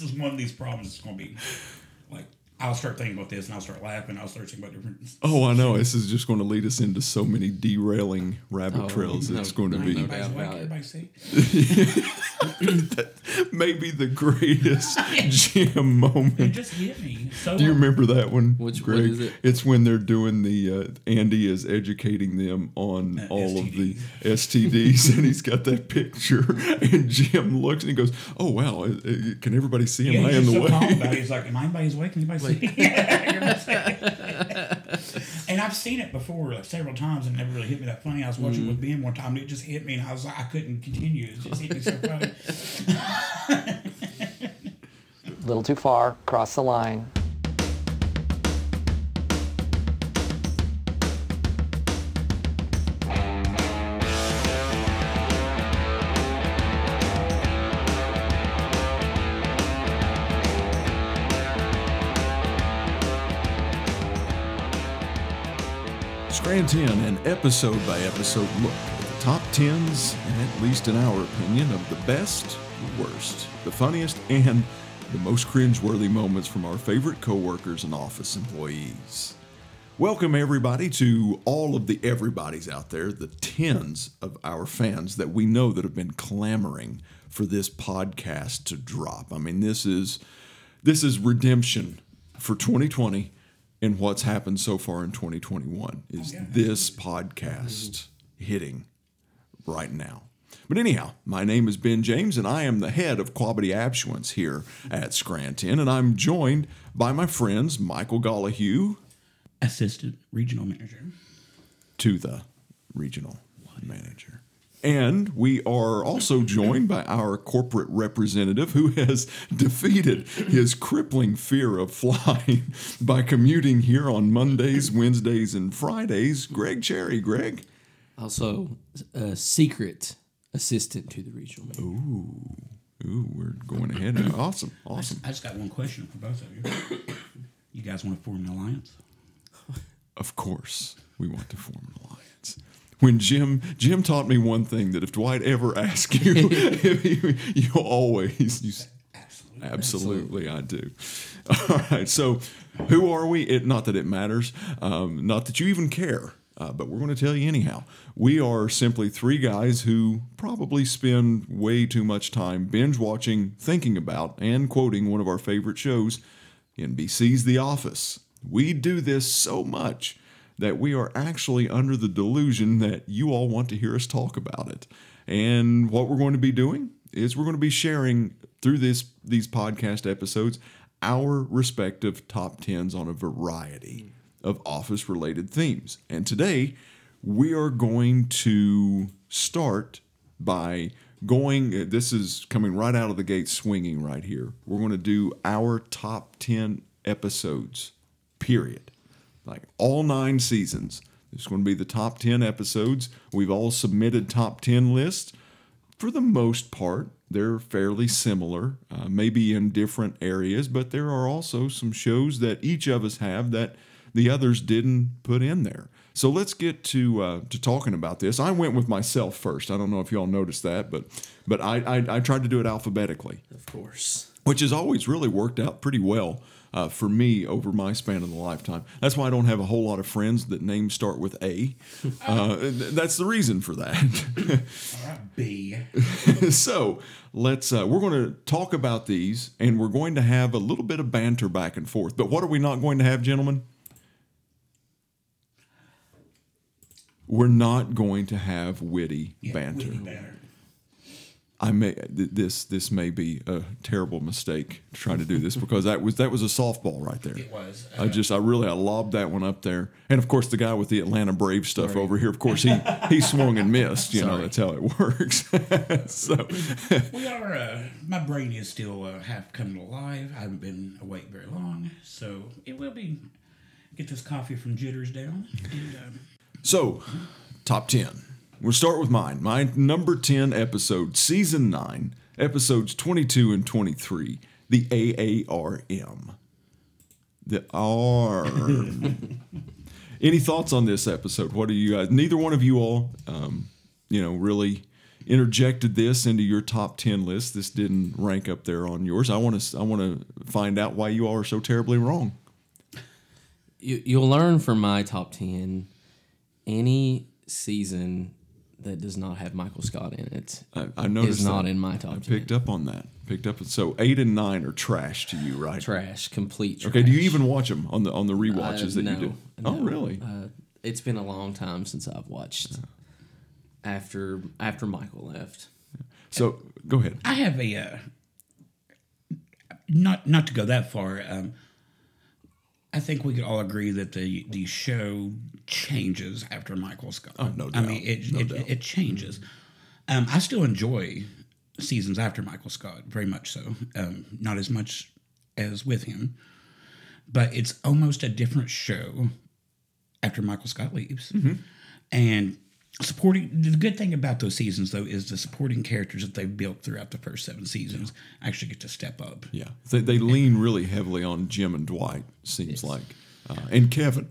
This is one of these problems that's going to be like, I'll start thinking about this and I'll start laughing. I'll start thinking about different. Oh, I know. This is just going to lead us into so many derailing rabbit trails. No, it's going to be. No doubt about that may be the greatest gym moment. It just hit me. So do you remember that one, Greg? What is it? It's when they're doing the, Andy is educating them on all STDs. Of the STDs and he's got that picture and Jim looks and he goes, oh, wow, can everybody see him? Yeah, I am the way. He's like, am I anybody's way? Can anybody see? And I've seen it before, like, several times, and it never really hit me that funny. I was watching it with Ben one time, and it just hit me, and I was like, I couldn't continue. It just hit me so funny. A little too far, cross the line. Scranton, an episode-by-episode look at the top tens, and at least in our opinion, of the best, the worst, the funniest, and the most cringeworthy moments from our favorite coworkers and office employees. Welcome, everybody, to all of the everybody's out there, the tens of our fans that we know that have been clamoring for this podcast to drop. I mean, this is redemption for 2020. And what's happened so far in 2021 is this podcast hitting right now. But anyhow, my name is Ben James, and I am the head of Quality Abstinence here at Scranton, and I'm joined by my friends Michael Gullihue, Assistant Regional Manager, to the Regional Manager. And we are also joined by our corporate representative who has defeated his crippling fear of flying by commuting here on Mondays, Wednesdays, and Fridays, Greg Cherry. Greg? Also, a secret assistant to the regional manager. Ooh, we're going ahead. Awesome. I just got one question for both of you. You guys want to form an alliance? Of course we want to form an alliance. When Jim taught me one thing, that if Dwight ever asks you, absolutely, I do. All right, so who are we? Not that it matters, not that you even care, but we're going to tell you anyhow. We are simply three guys who probably spend way too much time binge-watching, thinking about, and quoting one of our favorite shows, NBC's The Office. We do this so much that we are actually under the delusion that you all want to hear us talk about it. And what we're going to be doing is we're going to be sharing through these podcast episodes our respective top tens on a variety of office-related themes. And today, we are going to start by going... This is coming right out of the gate swinging right here. We're going to do our top 10 episodes, period. Like all 9 seasons. It's going to be the top 10 episodes. We've all submitted top 10 lists. For the most part, they're fairly similar, maybe in different areas, but there are also some shows that each of us have that the others didn't put in there. So let's get to talking about this. I went with myself first. I don't know if y'all noticed that, but I tried to do it alphabetically. Of course. Which has always really worked out pretty well. For me, over my span of the lifetime. That's why I don't have a whole lot of friends that names start with A. That's the reason for that. All right, B. So let's. We're going to talk about these, and we're going to have a little bit of banter back and forth. But what are we not going to have, gentlemen? We're not going to have witty banter. This may be a terrible mistake to try to do this because that was a softball right there. It was. I lobbed that one up there, and of course the guy with the Atlanta Braves stuff over here, of course he swung and missed. You know that's how it works. So we are. My brain is still half coming alive. I haven't been awake very long, so it will be. Get this coffee from Jitters down. And, so, top 10. We'll start with mine. My number 10 episode, Season 9, episodes 22 and 23, the AARM. The ARM. Any thoughts on this episode? What do you guys, neither one of you all, really interjected this into your top 10 list. This didn't rank up there on yours. I want to find out why you all are so terribly wrong. You'll learn from my top 10 any season that does not have Michael Scott in it. I noticed is not in my top 10. I picked up on that. So 8 and 9 are trash to you, right? Trash, complete trash. Okay, do you even watch them on the rewatches that you do? No. Oh, really? It's been a long time since I've watched. After Michael left. So go ahead. I have a not to go that far. I think we could all agree that the show changes after Michael Scott. Oh, no doubt. I mean, it changes. I still enjoy seasons after Michael Scott, very much so. Not as much as with him. But it's almost a different show after Michael Scott leaves. Mm-hmm. And the good thing about those seasons, though, is the supporting characters that they've built throughout the first 7 seasons actually get to step up. Yeah. They lean really heavily on Jim and Dwight, seems like. And Kevin.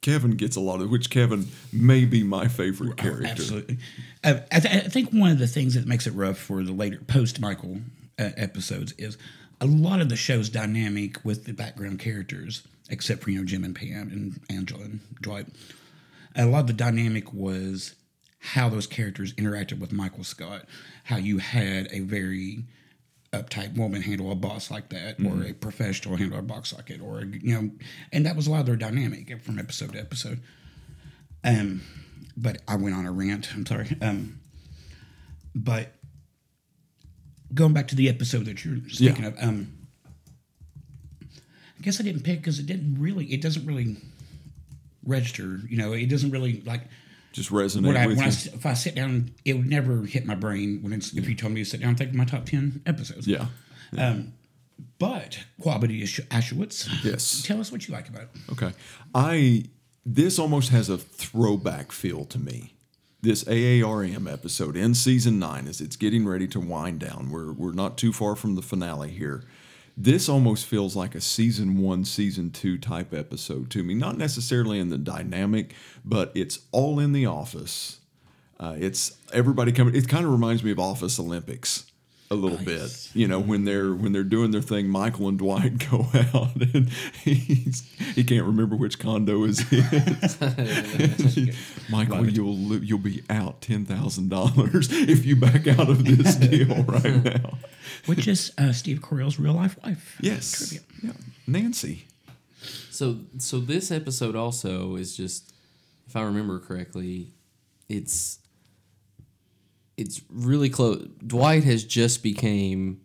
Kevin gets a lot of, which Kevin may be my favorite character. Absolutely. I think one of the things that makes it rough for the later post-Michael episodes is a lot of the show's dynamic with the background characters, except for, Jim and Pam and Angela and Dwight. A lot of the dynamic was how those characters interacted with Michael Scott, how you had a very uptight woman handle a boss like that, mm-hmm. or a professional handle a box like it, or, and that was a lot of their dynamic from episode to episode. But I went on a rant, I'm sorry. But going back to the episode that you're speaking of, I guess I didn't pick because it doesn't really register, it doesn't really just resonate with you. If I sit down, it would never hit my brain if you told me to sit down and think of my top 10 episodes. Yeah. But Quality Ashewitz. Yes. Tell us what you like about it. Okay. This almost has a throwback feel to me. This AARM episode in season 9 as it's getting ready to wind down. We're not too far from the finale here. This almost feels like a season 1, season 2 type episode to me. Not necessarily in the dynamic, but it's all in the office. It's everybody coming. It kind of reminds me of Office Olympics a little bit. When they're doing their thing, Michael and Dwight go out, and he can't remember which condo is his. Michael, you'll be out $10,000 if you back out of this deal right now. Which is Steve Carell's real life. Yes. Trivia. Yeah. Nancy. So this episode also is just, if I remember correctly, it's really close. Dwight has just became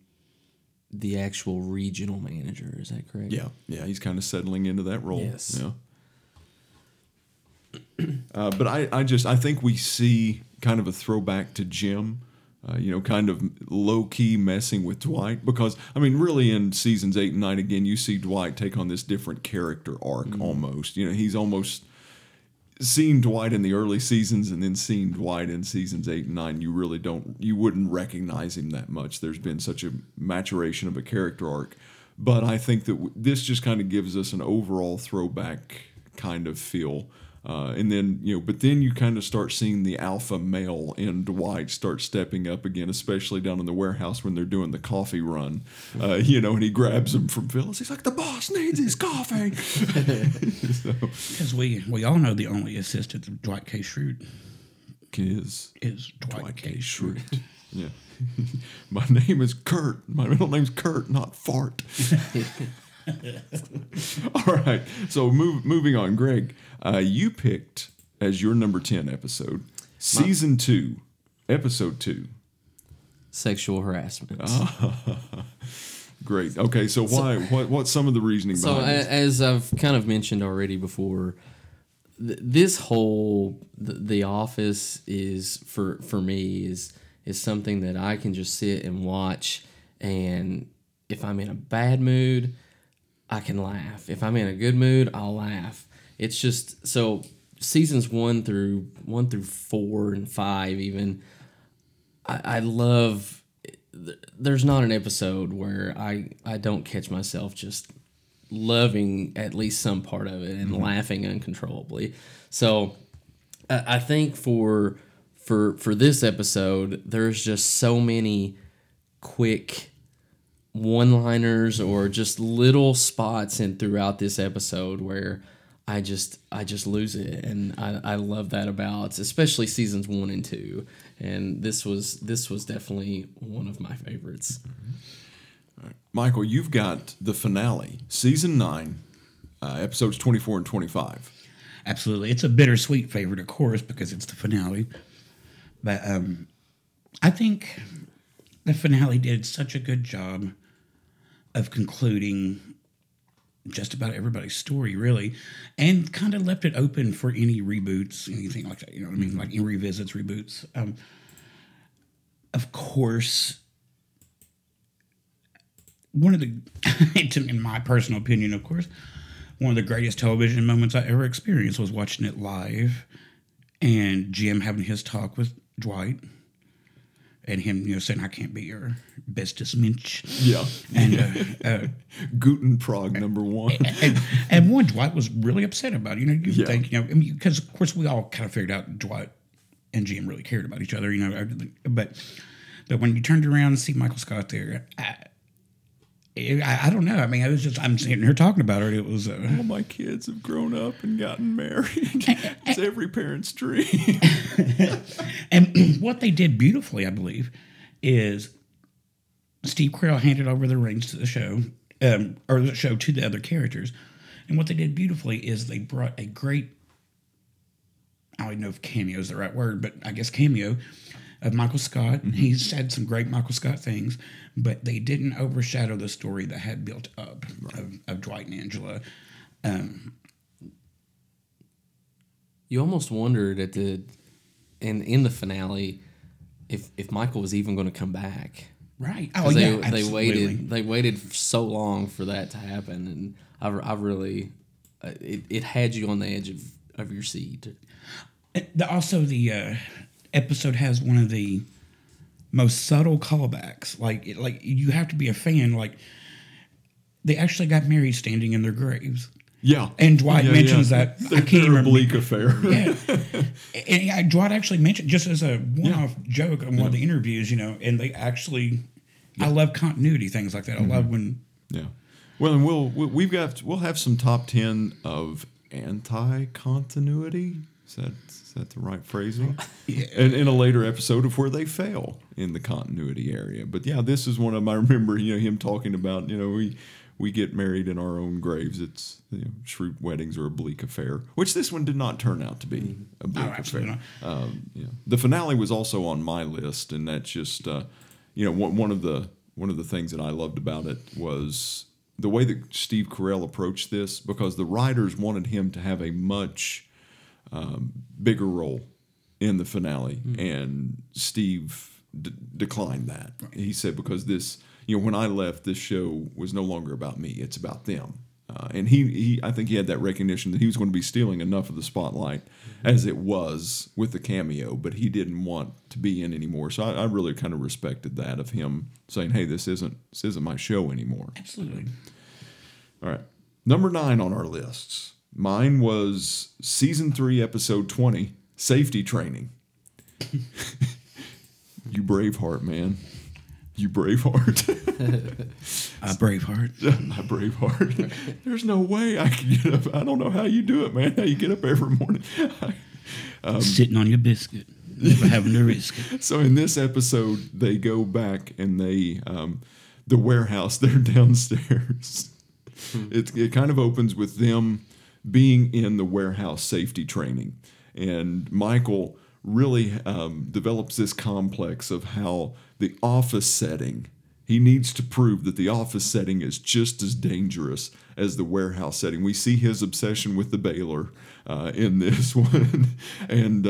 the actual regional manager. Is that correct? Yeah. Yeah. He's kind of settling into that role. Yes. Yeah. But I think we see kind of a throwback to Jim. Kind of low-key messing with Dwight. Because, really in seasons 8 and 9, again, you see Dwight take on this different character arc almost. He's almost seen Dwight in the early seasons and then seen Dwight in seasons 8 and 9. You wouldn't recognize him that much. There's been such a maturation of a character arc. But I think that this just kind of gives us an overall throwback kind of feel. And then, but then you kind of start seeing the alpha male in Dwight start stepping up again, especially down in the warehouse when they're doing the coffee run, and he grabs him from Phyllis. He's like, the boss needs his coffee. Because we all know the only assistant of Dwight K. Schrute is Dwight K. Schrute. Yeah. My name is Kurt. My middle name's Kurt, not Fart. All right, so moving on, Greg, you picked as your number 10 episode, season 2, episode 2, sexual harassment. Great. Okay, so why? What's some of the reasoning behind this? So, as I've kind of mentioned already before, this whole the office is for me is something that I can just sit and watch, and if I'm in a bad mood, I can laugh. If I'm in a good mood, I'll laugh. It's just so seasons 1 through 4 and 5 even. I love. There's not an episode where I don't catch myself just loving at least some part of it and laughing uncontrollably. So I think for for this episode, there's just so many quick one-liners or just little spots in throughout this episode where I just lose it, and I love that about especially seasons 1 and 2, and this was definitely one of my favorites. All right. Michael, you've got the finale, season 9, episodes 24 and 25. Absolutely, it's a bittersweet favorite, of course, because it's the finale. But I think the finale did such a good job of concluding just about everybody's story, really, and kind of left it open for any reboots, anything like that, you know what I mean, like any revisits, reboots. Of course, one of the, in my personal opinion, of course, one of the greatest television moments I ever experienced was watching it live and Jim having his talk with Dwight. And him, you know, saying, I can't be your bestest mensch. Yeah. And Guten Prague, number 1. and one, Dwight was really upset about it. You know, you think, you know, I mean, because, of course, we all kind of figured out Dwight and Jim really cared about each other, you know. But when you turned around and see Michael Scott there, I don't know. I mean, I was just, I'm sitting here talking about it. It was. All my kids have grown up and gotten married. It's every parent's dream. And what they did beautifully, I believe, is Steve Carell handed over the reins to the show, or the show to the other characters. And what they did beautifully is they brought a great, I don't know if cameo is the right word, but I guess cameo of Michael Scott. Mm-hmm. He said some great Michael Scott things, but they didn't overshadow the story that had built up of Dwight and Angela. You almost wondered at in the finale if Michael was even going to come back. Right. Oh, yeah, absolutely. They waited so long for that to happen, and I really, it had you on the edge of your seat. Also, the episode has one of the most subtle callbacks. Like you have to be a fan. Like, they actually got married standing in their graves. Yeah. And Dwight mentions that. It's a bleak affair. Yeah. And Dwight actually mentioned, just as a one-off joke on one of the interviews, you know, and they actually, I love continuity, things like that. Mm-hmm. I love when. Yeah. Well, and we'll have some top 10 of anti-continuity. Is that the right phrasing? Yeah. And in a later episode of where they fail in the continuity area. But yeah, this is one of them. I remember, you know, him talking about, you know, we get married in our own graves. It's, you know, shrewd weddings are a bleak affair, which this one did not turn out to be a bleak affair. Yeah. The finale was also on my list, and that's just, you know, one of the things that I loved about it was the way that Steve Carell approached this, because the writers wanted him to have a much bigger role in the finale, and Steve declined that. Right. He said, because this, you know, when I left, this show was no longer about me; it's about them. And he, I think he had that recognition that he was going to be stealing enough of the spotlight as it was with the cameo, but he didn't want to be in anymore. So I really kind of respected that of him saying, "Hey, this isn't my show anymore." Absolutely. All right, number 9 on our lists. Mine was season 3, episode 20, safety training. You braveheart, man. You braveheart. I braveheart. I braveheart. There's no way I can get up. I don't know how you do it, man. How you get up every morning. Sitting on your biscuit. Never having to risk it. So in this episode, they go back and they, the warehouse, they're downstairs. It kind of opens with them being in the warehouse safety training. And Michael really develops this complex of how the office setting, he needs to prove that the office setting is just as dangerous as the warehouse setting. We see his obsession with the baler in this one. And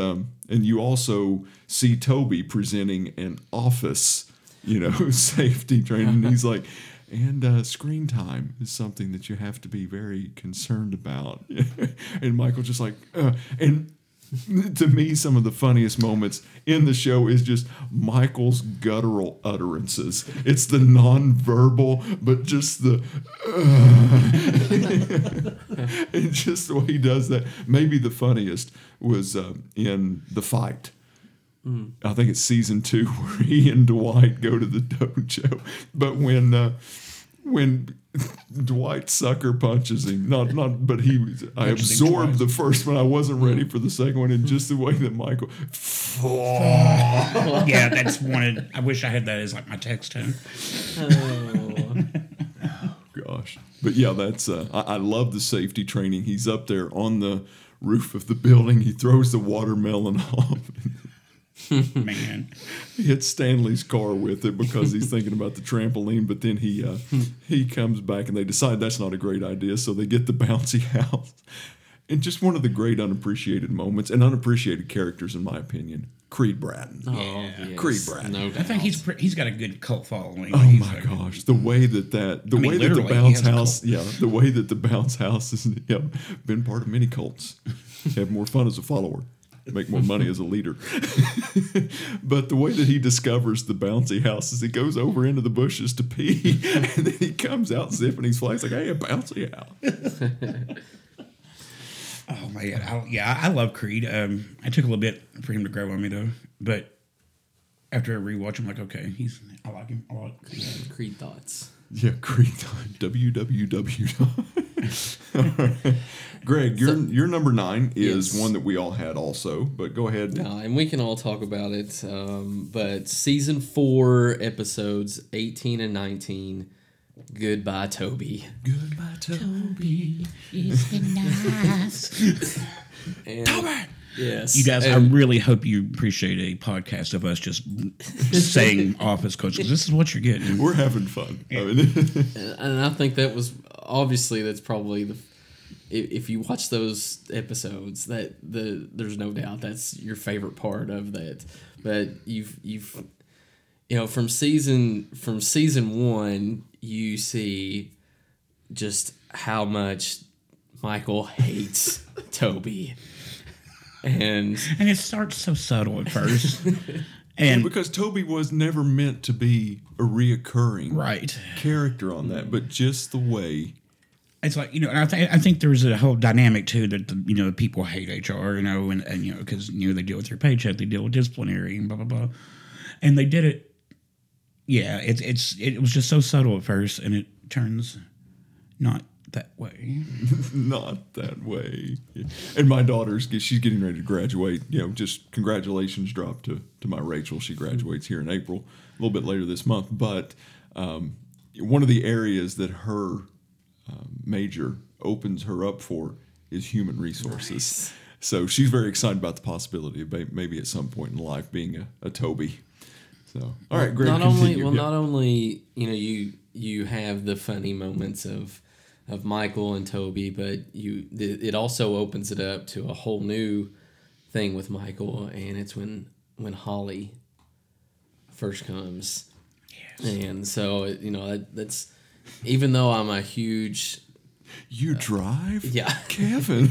you also see Toby presenting an office, you know, safety training. He's like, and screen time is something that you have to be very concerned about. And Michael just like, and to me, some of the funniest moments in the show is just Michael's guttural utterances. It's the nonverbal, but just the, and just the way he does that. Maybe the funniest was in the fight I think it's season 2 where he and Dwight go to the dojo. But when Dwight sucker punches him, but I absorbed the first one. I wasn't ready for the second one, and just the way that Michael. Yeah, that's one. I wish I had that as like my text tone. Oh gosh, but yeah, that's. I love the safety training. He's up there on the roof of the building. He throws the watermelon off. Man, he hits Stanley's car with it because he's thinking about the trampoline. But then he comes back, and they decide that's not a great idea. So they get the bouncy house, and just one of the great unappreciated moments and unappreciated characters, in my opinion, Creed Bratton. Oh, yes. Creed Bratton. No doubt. I think he's got a good cult following. Oh my gosh, the way that the bounce house, the way that the bounce house has been part of many cults. Have more fun as a follower. Make more money as a leader. But the way that he discovers the bouncy house is he goes over into the bushes to pee, and then he comes out zipping his flags like, hey, a bouncy house. Oh, man. I love Creed. It took a little bit for him to grow on me, though. But after I rewatch, I'm like, okay, I like him. I like Creed. Creed thoughts. Yeah, Creed thoughts. www. All right. Greg, your number 9 is one that we all had also, but go ahead. No, and we can all talk about it, but season 4, episodes 18 and 19, Goodbye, Toby. Goodbye, Toby. It's been nice. Toby! Yes. You guys, I really hope you appreciate a podcast of us just saying office coach, because this is what you're getting. We're having fun. Yeah. I mean, and I think that was, obviously, that's probably the... If you watch those episodes, there's no doubt that's your favorite part of that. But you've from season 1, you see just how much Michael hates Toby, and it starts so subtle at first. And because Toby was never meant to be a reoccurring character on that, but just the way. It's like, and I think there's a whole dynamic, too, that, people hate HR, because, they deal with their paycheck, they deal with disciplinary and blah, blah, blah. And they did it. Yeah, it was just so subtle at first, and it turns not that way. Not that way. Yeah. And my daughter's, she's getting ready to graduate. Just congratulations drop to my Rachel. She graduates here in April, a little bit later this month. But one of the areas that her... major opens her up for is human resources. Nice. So she's very excited about the possibility of maybe at some point in life being a Toby. So all right, Greg. Not only you have the funny moments of Michael and Toby, but it also opens it up to a whole new thing with Michael, and it's when Holly first comes. Yes. And so that's. Even though I'm a huge... You drive? Yeah. Kevin.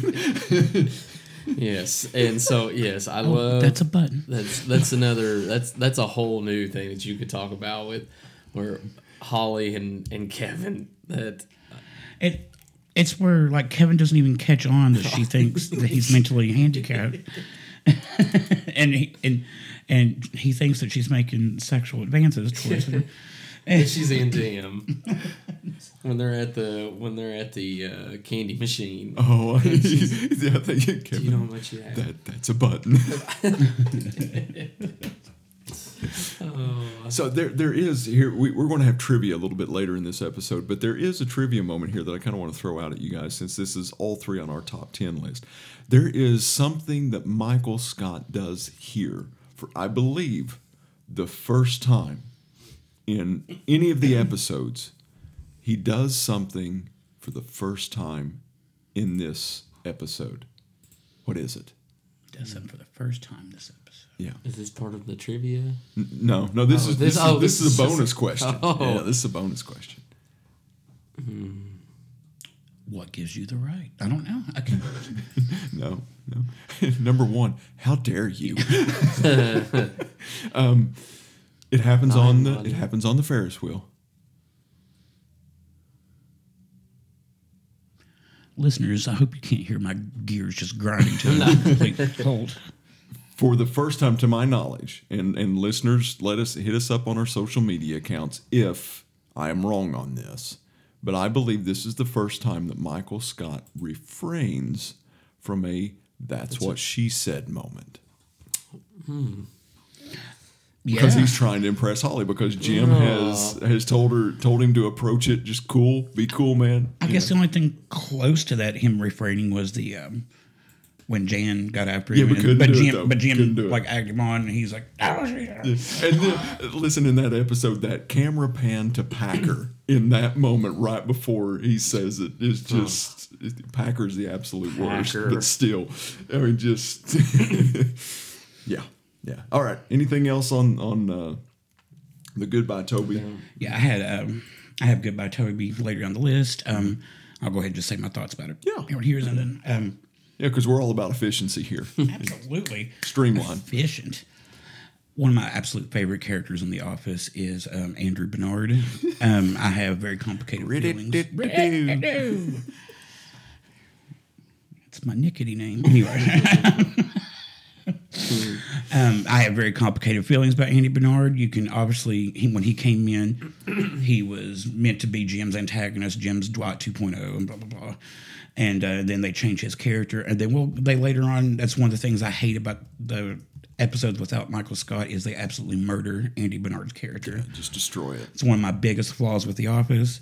Yes. And so, yes, I love... That's a button. That's another... That's a whole new thing that you could talk about with where Holly and Kevin... It's where, like, Kevin doesn't even catch on that she thinks that he's mentally handicapped. And he thinks that she's making sexual advances towards her. And she's into him when they're at the candy machine. Oh, yeah, do you know how much you have? That's a button. So there is here. We're going to have trivia a little bit later in this episode, but there is a trivia moment here that I kind of want to throw out at you guys, since this is all 3 on our top 10 list. There is something that Michael Scott does here for, I believe, the first time. In any of the episodes, he does something for the first time in this episode. What is it? Does something for the first time this episode. Yeah. Is this part of the trivia? No. This is a bonus question. Oh. Yeah, this is a bonus question. What gives you the right? I don't know. I can't. No. Number 1. How dare you? It happens on the Ferris wheel. Listeners, I hope you can't hear my gears just grinding to a complete halt. for the first time to my knowledge, and listeners, hit us up on our social media accounts if I am wrong on this, but I believe this is the first time that Michael Scott refrains from a "that's what she said" moment. Hmm. Yeah. Because he's trying to impress Holly. Because Jim has told him to approach it just cool, be cool, man. I guess the only thing close to that him refraining was the when Jan got after him. Yeah, but Jim like egged him on, and he's like, "Oh yeah." And then, listen, in that episode, that camera pan to Packer in that moment right before he says it is just Packer's the absolute worst. But still, I mean, just yeah. Yeah. All right. Anything else on the Goodbye Toby? Yeah, I have Goodbye Toby later on the list. I'll go ahead and just say my thoughts about it. Yeah. Yeah, because we're all about efficiency here. Absolutely. Streamline. Efficient. One of my absolute favorite characters in The Office is Andrew Bernard. I have very complicated feelings. It's my nickety name. Anyway. I have very complicated feelings about Andy Bernard. You can obviously, when he came in, he was meant to be Jim's antagonist, Jim's Dwight 2.0, and blah, blah, blah. And then they change his character. And then they later on, that's one of the things I hate about the episodes without Michael Scott is they absolutely murder Andy Bernard's character. Yeah, just destroy it. It's one of my biggest flaws with The Office.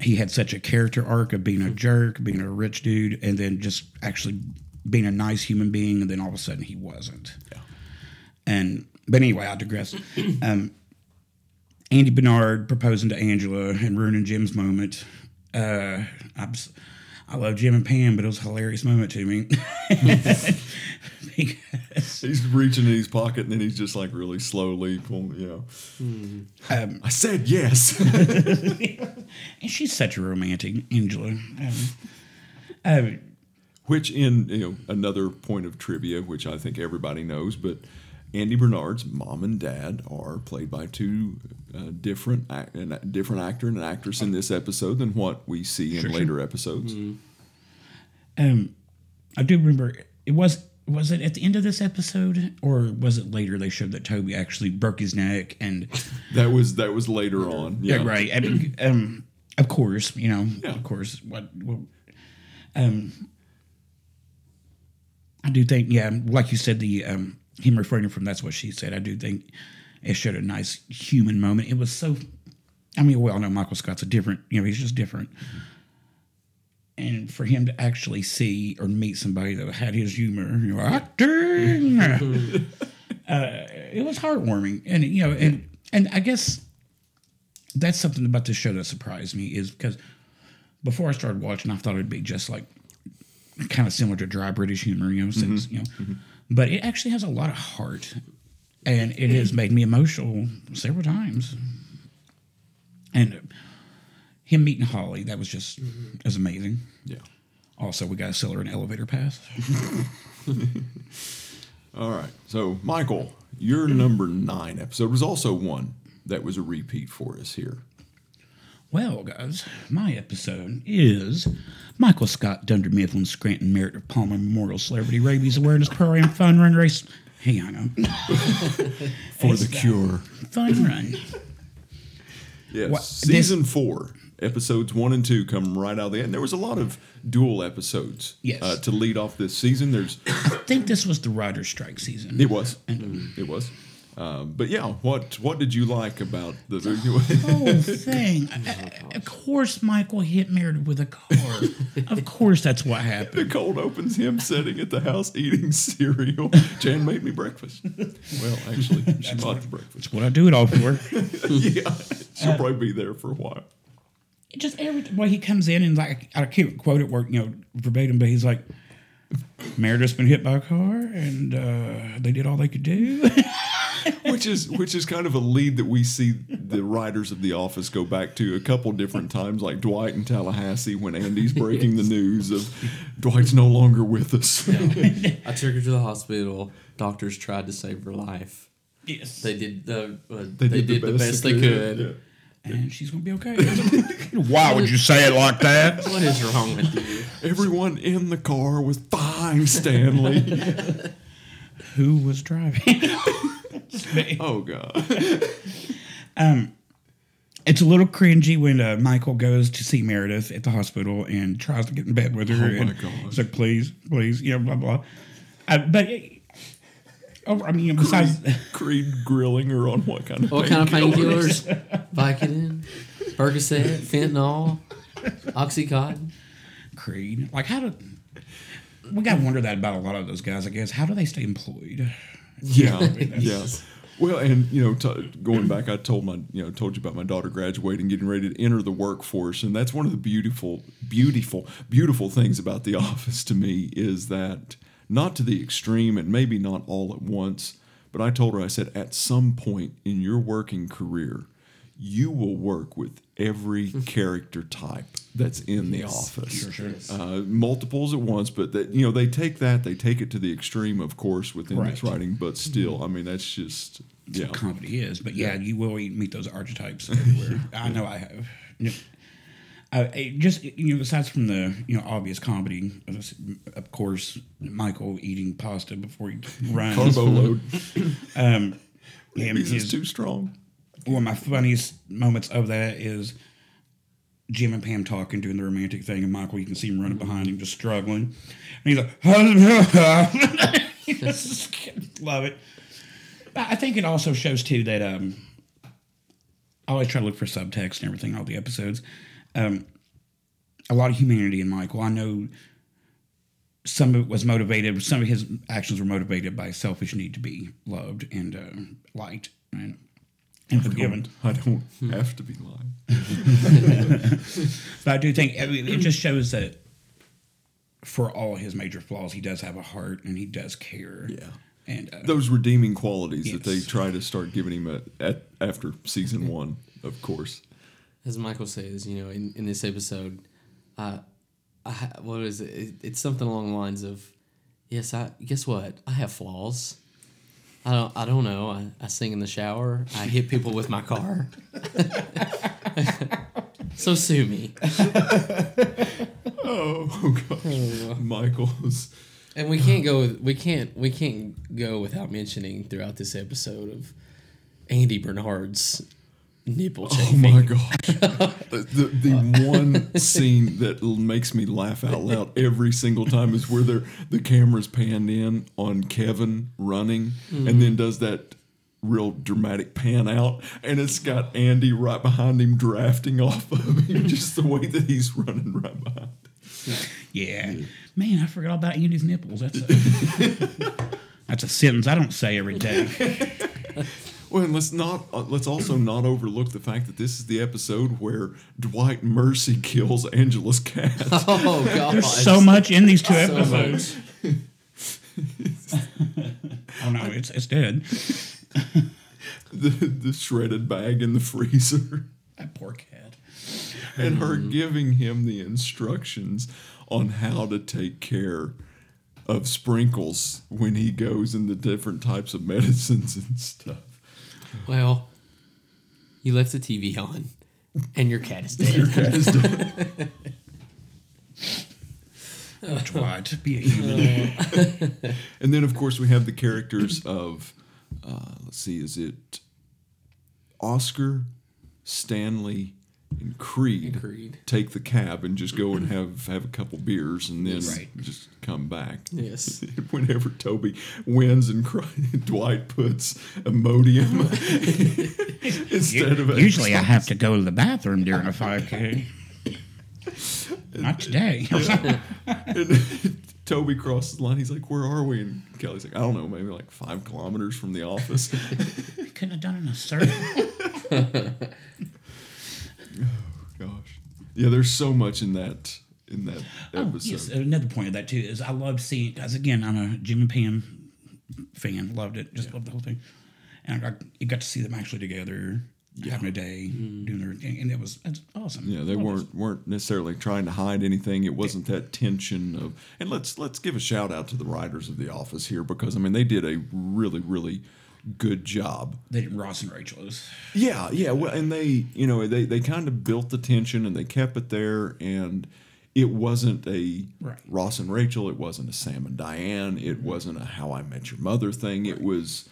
He had such a character arc of being a jerk, being a rich dude, and then just actually being a nice human being, and then all of a sudden he wasn't. Yeah. But anyway, I digress. Andy Bernard proposing to Angela and ruining Jim's moment. I love Jim and Pam, but it was a hilarious moment to me. He's reaching in his pocket, and then he's just like really slowly pulling, you know. I said yes. And she's such a romantic, Angela. Which in another point of trivia, which I think everybody knows, but Andy Bernard's mom and dad are played by two different actor and actress in this episode than what we see in later episodes. Mm-hmm. I do remember was it at the end of this episode or was it later? They showed that Toby actually broke his neck, and that was later on. Yeah, right. I mean, of course, of course. I do think, like you said, the him refraining from "that's what she said," I do think it showed a nice human moment. It was so, I mean, we all know Michael Scott's he's just different. And for him to actually see or meet somebody that had his humor, it was heartwarming. And, and I guess that's something about this show that surprised me is because before I started watching, I thought it'd be just like, kind of similar to dry British humor, but it actually has a lot of heart, and it has made me emotional several times. And him meeting Holly, that was just as amazing. Yeah. Also, we got to sell her an elevator pass. All right. So, Michael, your number 9 episode was also one that was a repeat for us here. Well, guys, my episode is Michael Scott, Dunder Mifflin, Scranton, Merit of Palmer Memorial Celebrity Rabies Awareness Program Fun Run Race. Hey, I know. For the cure. Fun Run. Yes. Season 4, episodes 1 and 2 come right out of the end. There was a lot of dual episodes to lead off this season. I think this was the writer's strike season. It was. It was. But yeah, what did you like about the whole thing? Of course, Michael hit Meredith with a car. Of course, that's what happened. The cold opens him sitting at the house eating cereal. Jan made me breakfast. Well, actually, she bought the breakfast. That's what I do it all for. Yeah, she'll probably be there for a while. Just he comes in and like I can't quote it verbatim, but he's like, Meredith's been hit by a car, and they did all they could do. Which is kind of a lead that we see the writers of The Office go back to a couple different times, like Dwight in Tallahassee when Andy's breaking the news of Dwight's no longer with us. Yeah. I took her to the hospital. Doctors tried to save her life. Yes, they did. They did the best they could. Yeah. And she's going to be okay. Why would you say it like that? What is wrong with you? Everyone in the car was fine, Stanley. who was driving. Oh, God. It's a little cringy when Michael goes to see Meredith at the hospital and tries to get in bed with her. Oh, my God. He's like, please, please, yeah, blah, blah. But, I mean, besides... Creed grilling her on what kind of painkillers? What kind of painkillers? Vicodin, Percocet, fentanyl, Oxycontin. Creed. Like, how do... We got to wonder that about a lot of those guys, I guess. How do they stay employed? Yeah, I mean, yes. Well, and, you know, going back, I told you about my daughter graduating, getting ready to enter the workforce. And that's one of the beautiful, beautiful, beautiful things about The Office to me is that not to the extreme and maybe not all at once, but I told her, I said, at some point in your working career, you will work with every character type that's in The Office. Sure, sure. Multiples at once, but that, you know, they take it to the extreme, of course, within this writing, but still, I mean, that's just... That's what comedy is, but yeah, you will meet those archetypes everywhere. I know I have. You know, just, you know, besides from the, you know, obvious comedy, of course, Michael eating pasta before he runs. Carbo load. He's too strong. One of my funniest moments of that is Jim and Pam talking, doing the romantic thing, and Michael, you can see him running behind him, just struggling. And he's like, love it. But I think it also shows, too, that I always try to look for subtext and everything, all the episodes. A lot of humanity in Michael. I know some of it was motivated, some of his actions were motivated by a selfish need to be loved and liked. And I don't have to be lying. But I do think it just shows that for all his major flaws, he does have a heart and he does care. Yeah. And those redeeming qualities that they try to start giving him at after season one, of course. As Michael says, you know, in this episode, what is it? It's something along the lines of, yes, guess what? I have flaws. I don't know. I sing in the shower. I hit people with my car. So sue me. Oh gosh, Michael's. And we can't go without mentioning throughout this episode of Andy Bernard's nipple chafing. Oh my gosh. The one scene that makes me laugh out loud every single time is where the camera's panned in on Kevin running and then does that real dramatic pan out, and it's got Andy right behind him drafting off of him, just the way that he's running right behind him. Yeah. Man, I forgot about Andy's nipples. That's a sentence I don't say every day. Well, and let's also not overlook the fact that this is the episode where Dwight Mercy kills Angela's cat. Oh God! There's so much in these two episodes. Oh no, it's dead. The shredded bag in the freezer. That poor cat. And her giving him the instructions on how to take care of Sprinkles when he goes in the different types of medicines and stuff. Well, you left the TV on, and your cat is dead. Your cat is dead. Which why to be a human. And then, of course, we have the characters of, let's see, is it Oscar, Stanley, and Creed, take the cab and just go and have a couple beers and then just come back. Yes. Whenever Toby wins and Dwight puts Imodium instead of... Usually I have to go to the bathroom during a 5K. Not today. And Toby crosses the line. He's like, where are we? And Kelly's like, I don't know, maybe like 5 kilometers from the office. We couldn't have done it in a circle. Oh gosh, yeah. There's so much in that episode. Yes, another point of that too is I love seeing, because again, I'm a Jim and Pam fan. Loved it, loved the whole thing, and I got to see them actually together, having a day, doing their thing, and it's awesome. Yeah, they weren't necessarily trying to hide anything. It wasn't that tension of. And let's give a shout out to the writers of The Office here, because I mean they did a really, really good job. They did Ross and Rachel's. Yeah. Well, and they kind of built the tension and they kept it there, and It wasn't a Ross and Rachel. It wasn't a Sam and Diane. It wasn't a How I Met Your Mother thing. It was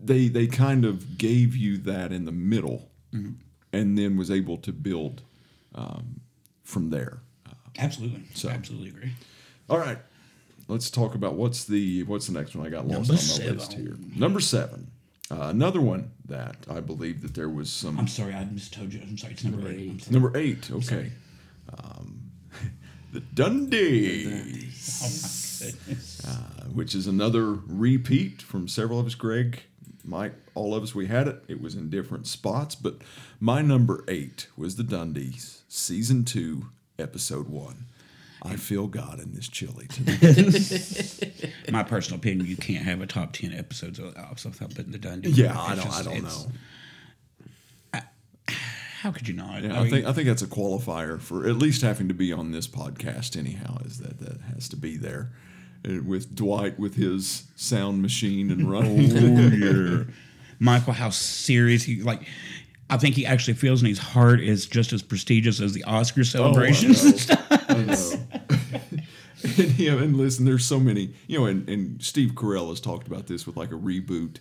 they kind of gave you that in the middle, and then was able to build from there. Absolutely, so absolutely agree. All right, let's talk about what's the next one. I got lost on my list here. Number 7. Another one that I believe that there was some... I'm sorry, I mistold you. I'm sorry, it's number 8. Number 8, okay. The Dundies. Oh, my goodness. Which is another repeat from several of us. Greg, Mike, all of us, we had it. It was in different spots, but my number 8 was The Dundies, Season 2, Episode 1. I feel God in this chili tonight. My personal opinion, you can't have a top 10 episodes of The Dundies. Yeah, I don't know. How could you not? Yeah, I think that's a qualifier for at least having to be on this podcast anyhow, is that has to be there. With Dwight with his sound machine and running. Oh, yeah. Michael, how serious he... I think he actually feels in his heart is just as prestigious as the Oscar celebrations and stuff. I know. And listen, there's so many, and Steve Carell has talked about this with a reboot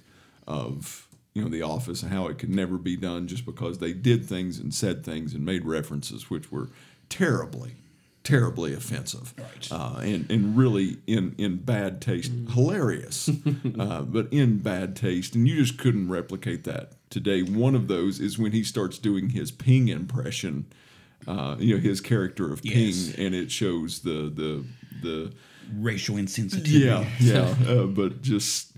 of, The Office and how it could never be done just because they did things and said things and made references which were terribly, terribly offensive. Right. And really in bad taste, hilarious, but in bad taste. And you just couldn't replicate that today. One of those is when he starts doing his Ping impression, his character of Ping, and it shows the racial insensitivity. But just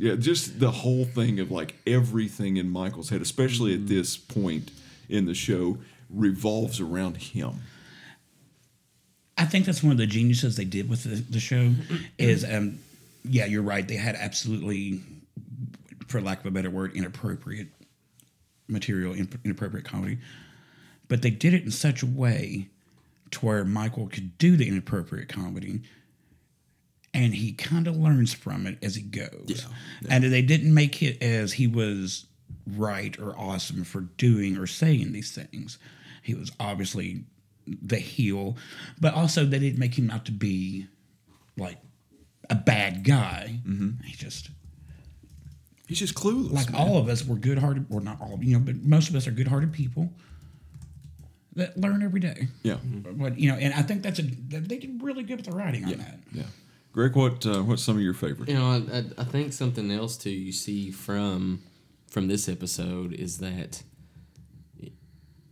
the whole thing of everything in Michael's head, especially at this point in the show, revolves around him. I think that's one of the geniuses they did with the show is, you're right. They had absolutely, for lack of a better word, inappropriate material, inappropriate comedy. But they did it in such a way to where Michael could do the inappropriate comedy, and he kind of learns from it as he goes. Yeah. And they didn't make it as he was right or awesome for doing or saying these things. He was obviously the heel, but also they didn't make him out to be a bad guy. Mm-hmm. He's just clueless. All of us were good-hearted, or not all, but most of us are good-hearted people that learn every day. Yeah. But and I think they did really good with the writing on that. Yeah. Greg, what's some of your favorites? I think something else too you see from this episode is that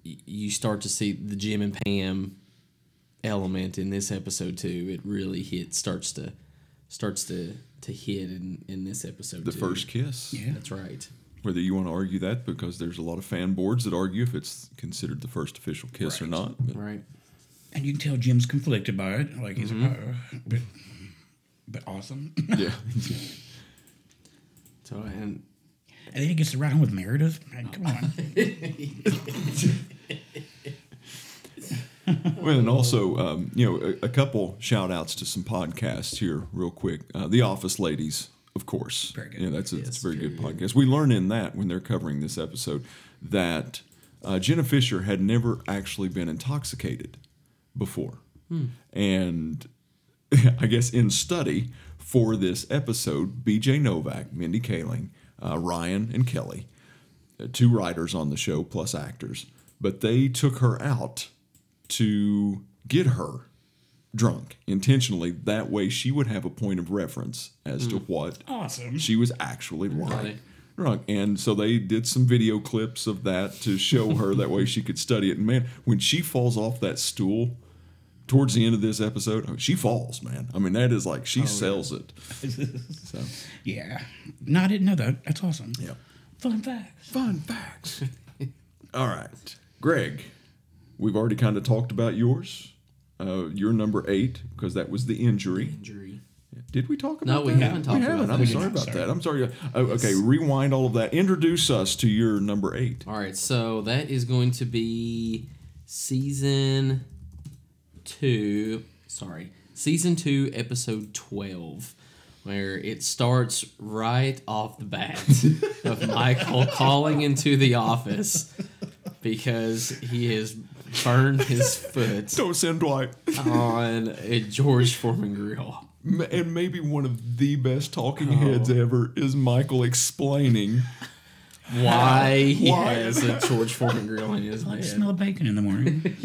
you start to see the Jim and Pam element in this episode too. It really starts to hit in this episode too. The first kiss. Yeah, that's right. Whether you want to argue that, because there's a lot of fan boards that argue if it's considered the first official kiss or not. But. Right. And you can tell Jim's conflicted by it. He's but awesome. Yeah. So, and then he gets to ride home with Meredith. Man, come on. Well, and also, a couple shout-outs to some podcasts here real quick. The Office Ladies, of course. Very good. Yeah, that's a very good podcast. We learn in that, when they're covering this episode, that Jenna Fisher had never actually been intoxicated before. And I guess in study for this episode, B.J. Novak, Mindy Kaling, Ryan and Kelly, 2 writers on the show plus actors, but they took her out to get her drunk intentionally. That way she would have a point of reference as to what she was actually like drunk. And so they did some video clips of that to show her that way she could study it. And man, when she falls off that stool towards the end of this episode, she falls, man. That is she sells it. So. Yeah. No, I didn't know that. That's awesome. Yeah. Fun facts. All right. Greg, we've already kind of talked about yours. Your number 8, because that was the injury. Did we talk about that? No, we haven't talked about that. I'm sorry about that. Okay, rewind all of that. Introduce us to your number 8. All right, so that is going to be Season 2, Episode 12, where it starts right off the bat of Michael calling into the office because he has burned his foot Don't send Dwight on a George Foreman grill. And maybe one of the best talking heads ever is Michael explaining why he has a George Foreman grill in his hand. I smell bacon in the morning.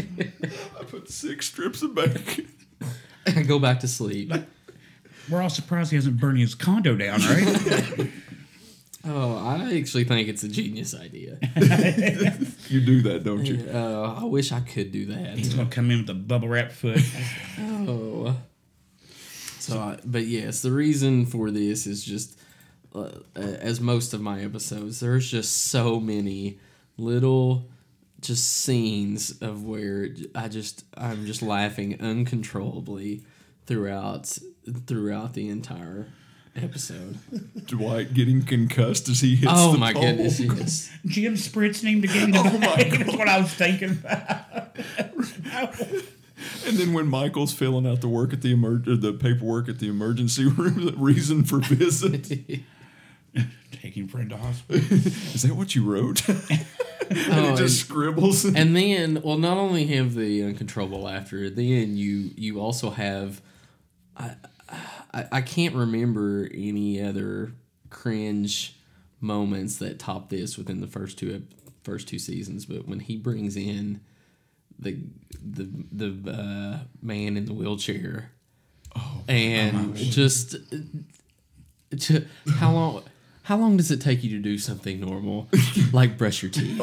I put 6 strips of bacon. And go back to sleep. We're all surprised he hasn't burned his condo down, right? Oh, I actually think it's a genius idea. You do that, don't you? I wish I could do that. He's going to come in with a bubble wrap foot. Oh. So, but yes, the reason for this is just, as most of my episodes, there's just so many little just scenes of where I'm just laughing uncontrollably throughout the entire episode. Dwight getting concussed as he hits the my pole. Goodness, yes. Jim spritzing him to get him to back. That's what I was thinking about. And then when Michael's filling out the work at the paperwork at the emergency room, the reason for visit. Taking friend to hospital. Is that what you wrote? And it just scribbles. And then, well, not only have the uncontrollable laughter, then you also have, I can't remember any other cringe moments that top this within the first two seasons. But when he brings in the man in the wheelchair, and just how long does it take you to do something normal, like brush your teeth?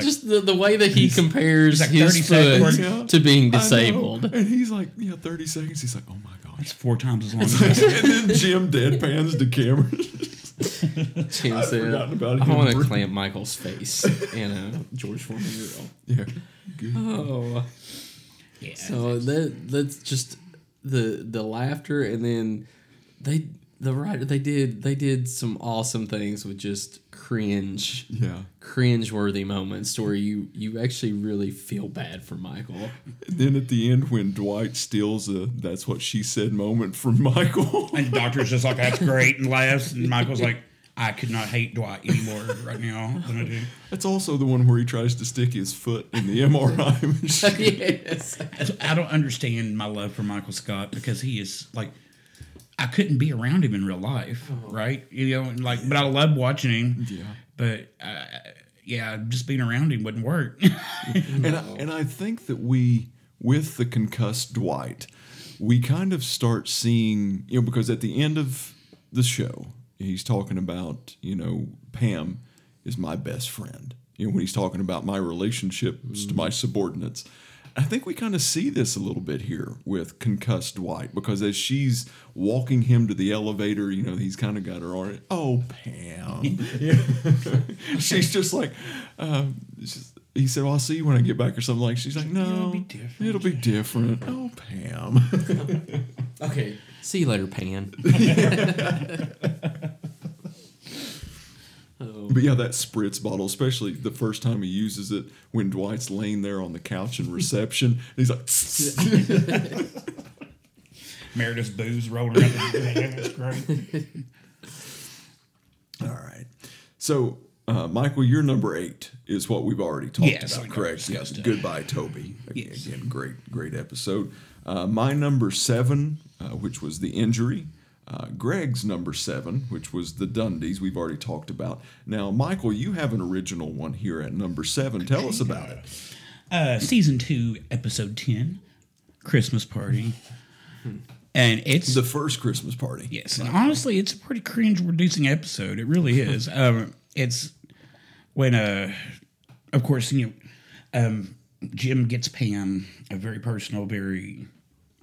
Just the way that he compares like his foot to being disabled. And he's like, 30 seconds. He's like, oh my gosh. That's 4 times as long as that. And then Jim deadpans the camera. Jim said, I want to clamp Michael's face in a George Foreman grill. Yeah. Good. Oh. Yeah. So that's just the laughter. And then they did some awesome things with just cringe-worthy moments where you actually really feel bad for Michael. And then at the end when Dwight steals a "that's what she said" moment from Michael. And the doctor's just like, that's great, and laughs. And Michael's like, I could not hate Dwight anymore right now than I do. That's also the one where he tries to stick his foot in the MRI machine. Yes. I don't understand my love for Michael Scott because he is like, I couldn't be around him in real life, right? But I love watching him. Yeah. But just being around him wouldn't work. And I think that with the concussed Dwight, we kind of start seeing, because at the end of the show, he's talking about, Pam is my best friend. When he's talking about my relationships to my subordinates. I think we kind of see this a little bit here with concussed Dwight, because as she's walking him to the elevator, he's kind of got her arm. Oh, Pam. She's just like, he said, well, I'll see you when I get back or something. Like, she's like, no, it'll be different. Oh, Pam. Okay. See you later, Pam. But yeah, that spritz bottle, especially the first time he uses it when Dwight's laying there on the couch in reception. He's like... Meredith's booze rolling around. That's great. All right. So, Michael, your number 8 is what we've already talked about, correct? Yes. Goodbye, Toby. Yes. Again, great episode. My number 7, which was the injury. Greg's number 7, which was the Dundies, we've already talked about. Now, Michael, you have an original one here at number 7. Tell us about it. Season 2, episode 10, Christmas Party. And it's... the first Christmas party. Yes, and honestly, it's a pretty cringe-reducing episode. It really is. It's when, of course, Jim gets Pam a very personal, very...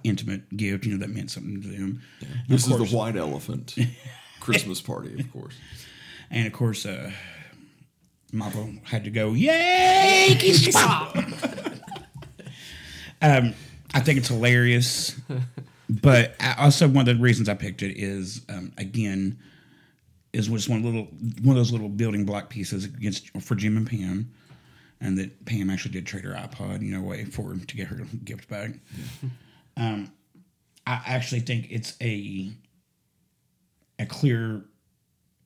intimate gift, that meant something to them. Yeah. This is the white elephant Christmas party, of course. And of course, Michael had to go, yay! I think it's hilarious, but one of the reasons I picked it is, was one of those little building block pieces for Jim and Pam, and that Pam actually did trade her iPod, way for to get her gift back. Yeah. I actually think it's a clear,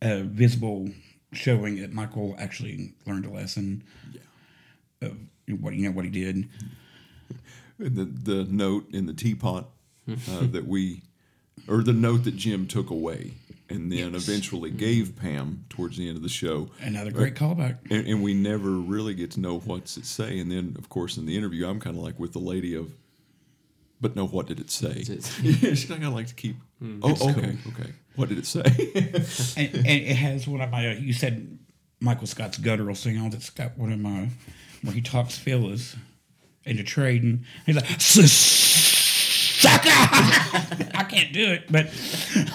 visible showing that Michael actually learned a lesson. Yeah. of what what he did. And the note in the teapot or the note that Jim took away and then eventually gave Pam towards the end of the show. Another great callback. And we never really get to know what's it say. And then, of course, in the interview, I'm kind of like with the lady of, but no, what did it say? She's not going to like to keep, okay. What did it say? and it has one of my, you said Michael Scott's guttural sounds. It's got one of my, where he talks fellas into trading. He's like, sucker! I can't do it, but...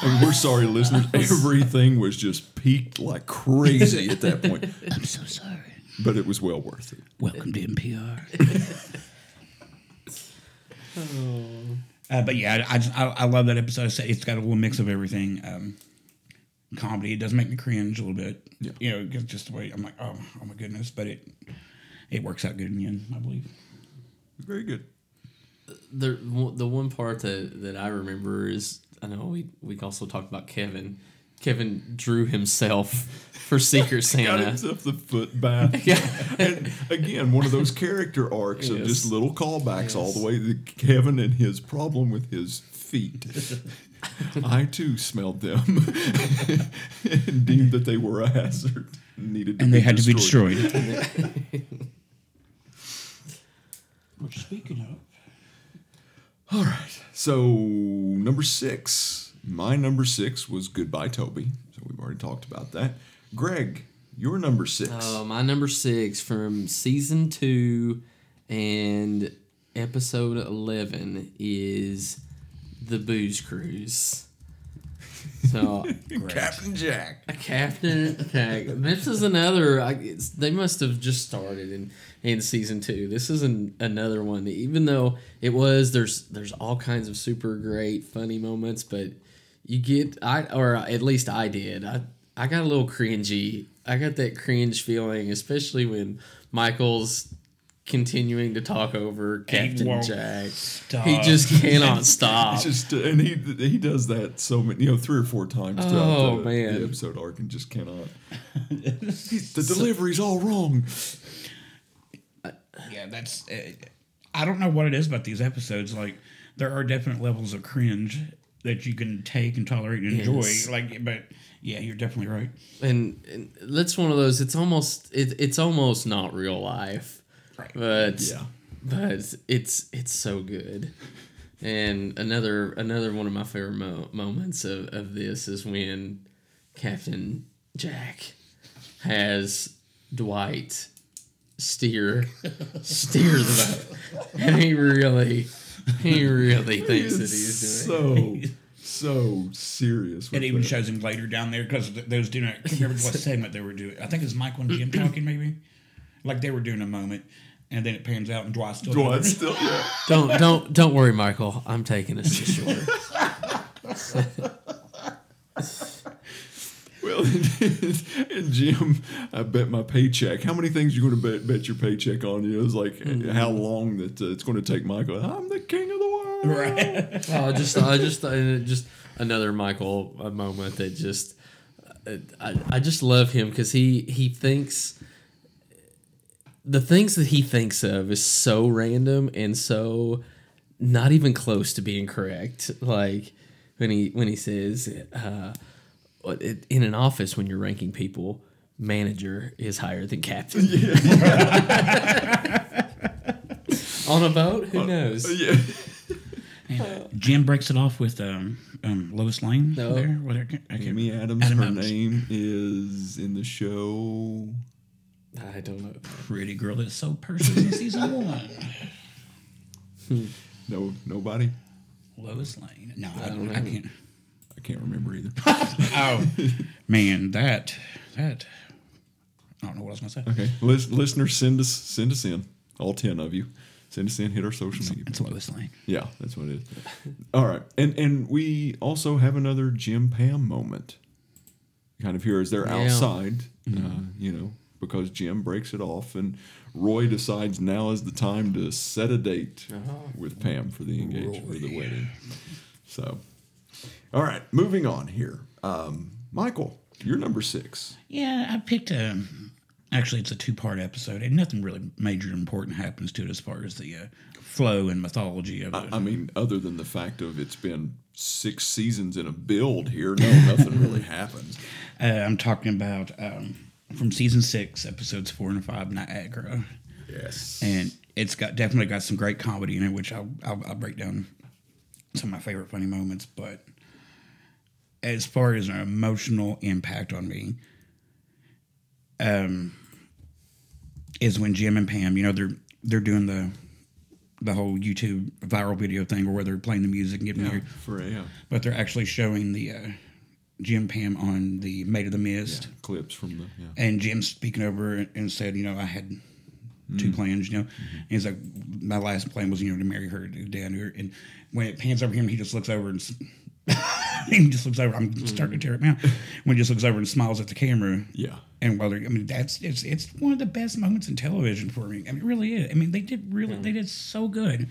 And we're sorry, listeners. Everything was just peaked like crazy at that point. I'm so sorry. But it was well worth it. Welcome to NPR. But yeah, I love that episode. It's got a little mix of everything. Comedy. It does make me cringe a little bit. Yeah. You know, it's just the way I'm like, oh my goodness. But it works out good in the end, I believe. Very good. The one part that I remember is, I know we also talked about Kevin. Kevin drew himself for Secret Santa. Got himself the foot bath. Yeah. And again, one of those character arcs of just little callbacks all the way to Kevin and his problem with his feet. I, too, smelled them and deemed that they were a hazard. And they had to be destroyed. Which, speaking of... All right. So, number 6... My number 6 was Goodbye, Toby. So we've already talked about that. Greg, your number 6. My number 6 from season 2 and episode 11 is The Booze Cruise. So Captain Jack. Captain Jack. This is another. They must have just started in season 2. This is another one. Even though it was there's all kinds of super great funny moments, but. You get, or at least I did. I got a little cringy. I got that cringe feeling, especially when Michael's continuing to talk over Captain Jack. Stop. He just cannot stop. And he does that so many, 3 or 4 times throughout the episode arc, and just cannot. The delivery's all wrong. Yeah, that's. I don't know what it is about these episodes. Like, there are definite levels of cringe that you can take and tolerate and enjoy, but yeah, you're definitely right. And that's one of those. It's almost it's almost not real life, right? But yeah, but it's so good. And another one of my favorite moments of this is when Captain Jack has Dwight steer the boat, and he really thinks that he's doing it. So serious. It even shows him later down there because they was doing. I can't remember what segment they were doing. I think it was Michael and Jim talking, maybe. Like they were doing a moment, and then it pans out, and Dwight's still. Yeah. Don't worry, Michael. I'm taking us to shore. Well, and Jim, I bet my paycheck. How many things are you going to bet your paycheck on? It was like how long that it's going to take Michael. I'm the king of the world. Right. Just another Michael moment that just I just love him because he thinks the things that he thinks of is so random and so not even close to being correct. Like when he says. In an office, when you're ranking people, manager is higher than captain. Yeah. On a boat, who knows? Yeah. And Jim breaks it off with Lois Lane. No. There. Amy Adams. Her name is in the show. I don't know. Pretty girl that's so person in season 1. No, nobody. Lois Lane. No, I don't know. I can't. Can't remember either. Oh man, that I don't know what I was gonna say. Okay, listeners, send us in, all 10 of you. Send us in. Hit our social media. It's Lois Lane. Yeah, that's what it is. All right, and we also have another Jim Pam moment. Kind of here as they're outside, because Jim breaks it off, and Roy decides now is the time to set a date with Pam for the engagement for the wedding. So. All right, moving on here. Michael, you're number 6. Yeah, I picked Actually, it's a two-part episode, and nothing really major and important happens to it as far as the flow and mythology of it. I mean, other than the fact of it's been 6 seasons in a build here, nothing really happens. I'm talking about from season 6, episodes 4 and 5, Niagara. Yes. And it's got definitely got some great comedy in it, which I'll break down some of my favorite funny moments. But as far as an emotional impact on me, is when Jim and Pam, you know, they're doing the whole YouTube viral video thing where they're playing the music and getting married. But they're actually showing the Jim Pam on the Maid of the Mist. Yeah, clips from the... Yeah. And Jim's speaking over and said, you know, I had 2 plans, you know. Mm-hmm. And he's like, my last plan was, you know, to marry her down here. And when it pans over him, he just looks over and... he just looks over. I'm starting to tear it down. When he just looks over and smiles at the camera. Yeah. And while they're, I mean, that's it's one of the best moments in television for me. I mean, it really is. I mean, they did so good.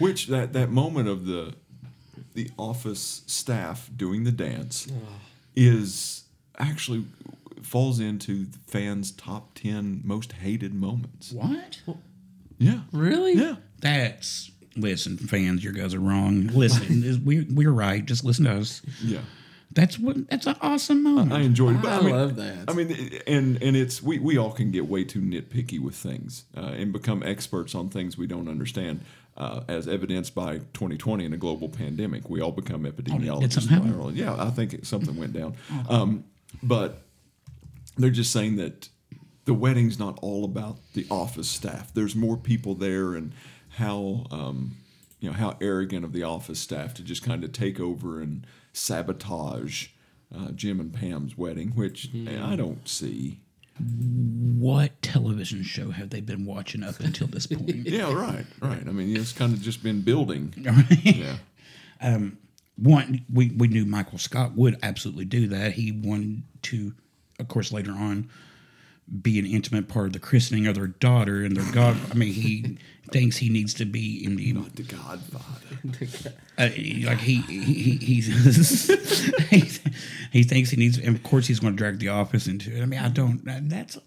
Which that moment of the office staff doing the dance is actually falls into the fans' top 10 most hated moments. What? Well, yeah. Really? Yeah. That's. Listen, fans, you guys are wrong. Listen, we're right. Just listen to us. Yeah, that's an awesome moment. I enjoyed it. But I love that. I mean, and it's we all can get way too nitpicky with things and become experts on things we don't understand, as evidenced by 2020 and a global pandemic. We all become epidemiologists. Oh, yeah, I think something went down. But they're just saying that the wedding's not all about the office staff. There's more people there and. How you know how arrogant of the office staff to just kind of take over and sabotage Jim and Pam's wedding, which I don't see. What television show have they been watching up until this point? Yeah, right. I mean, it's kind of just been building. Yeah. One, we knew Michael Scott would absolutely do that. He wanted to, of course, later on. Be an intimate part of the christening of their daughter and their god. I mean, he thinks he needs to be in the not the godfather. Like he thinks he needs. And of course, he's going to drag the office into it. I mean, I don't know.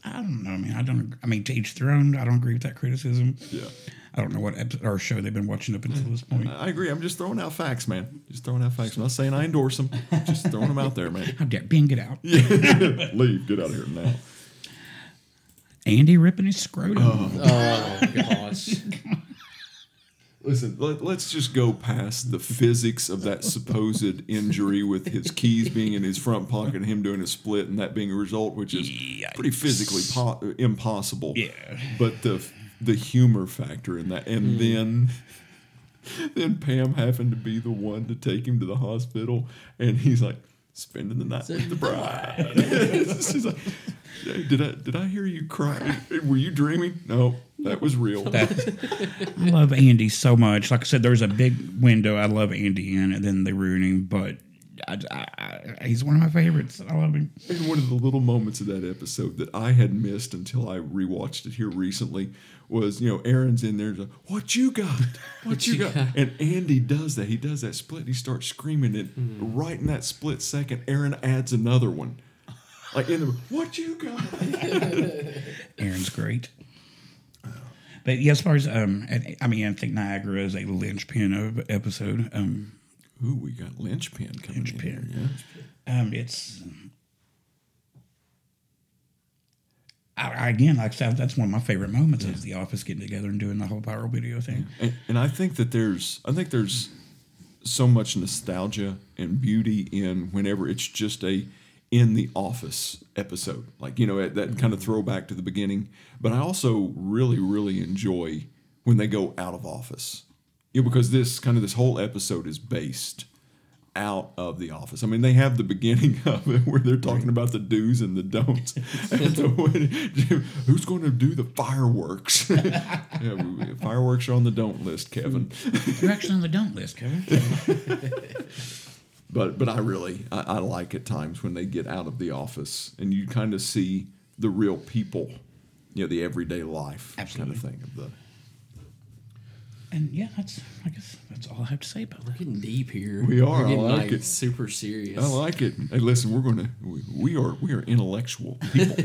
I mean, to each their own. I don't agree with that criticism. Yeah. I don't know what our show they've been watching up until this point. I agree. I'm just throwing out facts, man. I'm not saying I endorse them. Just throwing them out there, man. How dare Ben get out? Leave. Get out of here now. Andy ripping his scrotum. Oh gosh. Listen, let's just go past the physics of that supposed injury with his keys being in his front pocket and him doing a split and that being a result, which is pretty physically impossible. Yeah. But the humor factor in that. And then Pam happened to be the one to take him to the hospital, and he's like, spending the night with the bride. She's like, Did I hear you cry? Were you dreaming? No, that was real. I love Andy so much. Like I said, there's a big window I love Andy in, and then they ruin him, but he's one of my favorites. I love him. And one of the little moments of that episode that I had missed until I rewatched it here recently was, you know, Aaron's in there, like, what you got? What you got? And Andy does that. He does that split. He starts screaming it. Right in that split second, Aaron adds another one. Like in the what you got? Aaron's great, but yeah, as far as I think Niagara is a linchpin of episode. Ooh, we got linchpin coming in here. Yeah. It's again, like I said, that's one of my favorite moments is the office getting together and doing the whole viral video thing. And I think that there's so much nostalgia and beauty in whenever it's just a. In the office episode, like, you know, that kind of throwback to the beginning. But I also really, really enjoy when they go out of office, you know, because this whole episode is based out of the office. I mean, they have the beginning of it where they're talking about the do's and the don'ts. And so who's going to do the fireworks? Fireworks are on the don't list, Kevin. They're actually on the don't list, Kevin. But I really, I like at times when they get out of the office and you kind of see the real people, you know, the everyday life kind of thing. And yeah, I guess that's all I have to say about it. We're getting deep here. We are. I like it. Super serious. I like it. Hey, listen, we are intellectual people,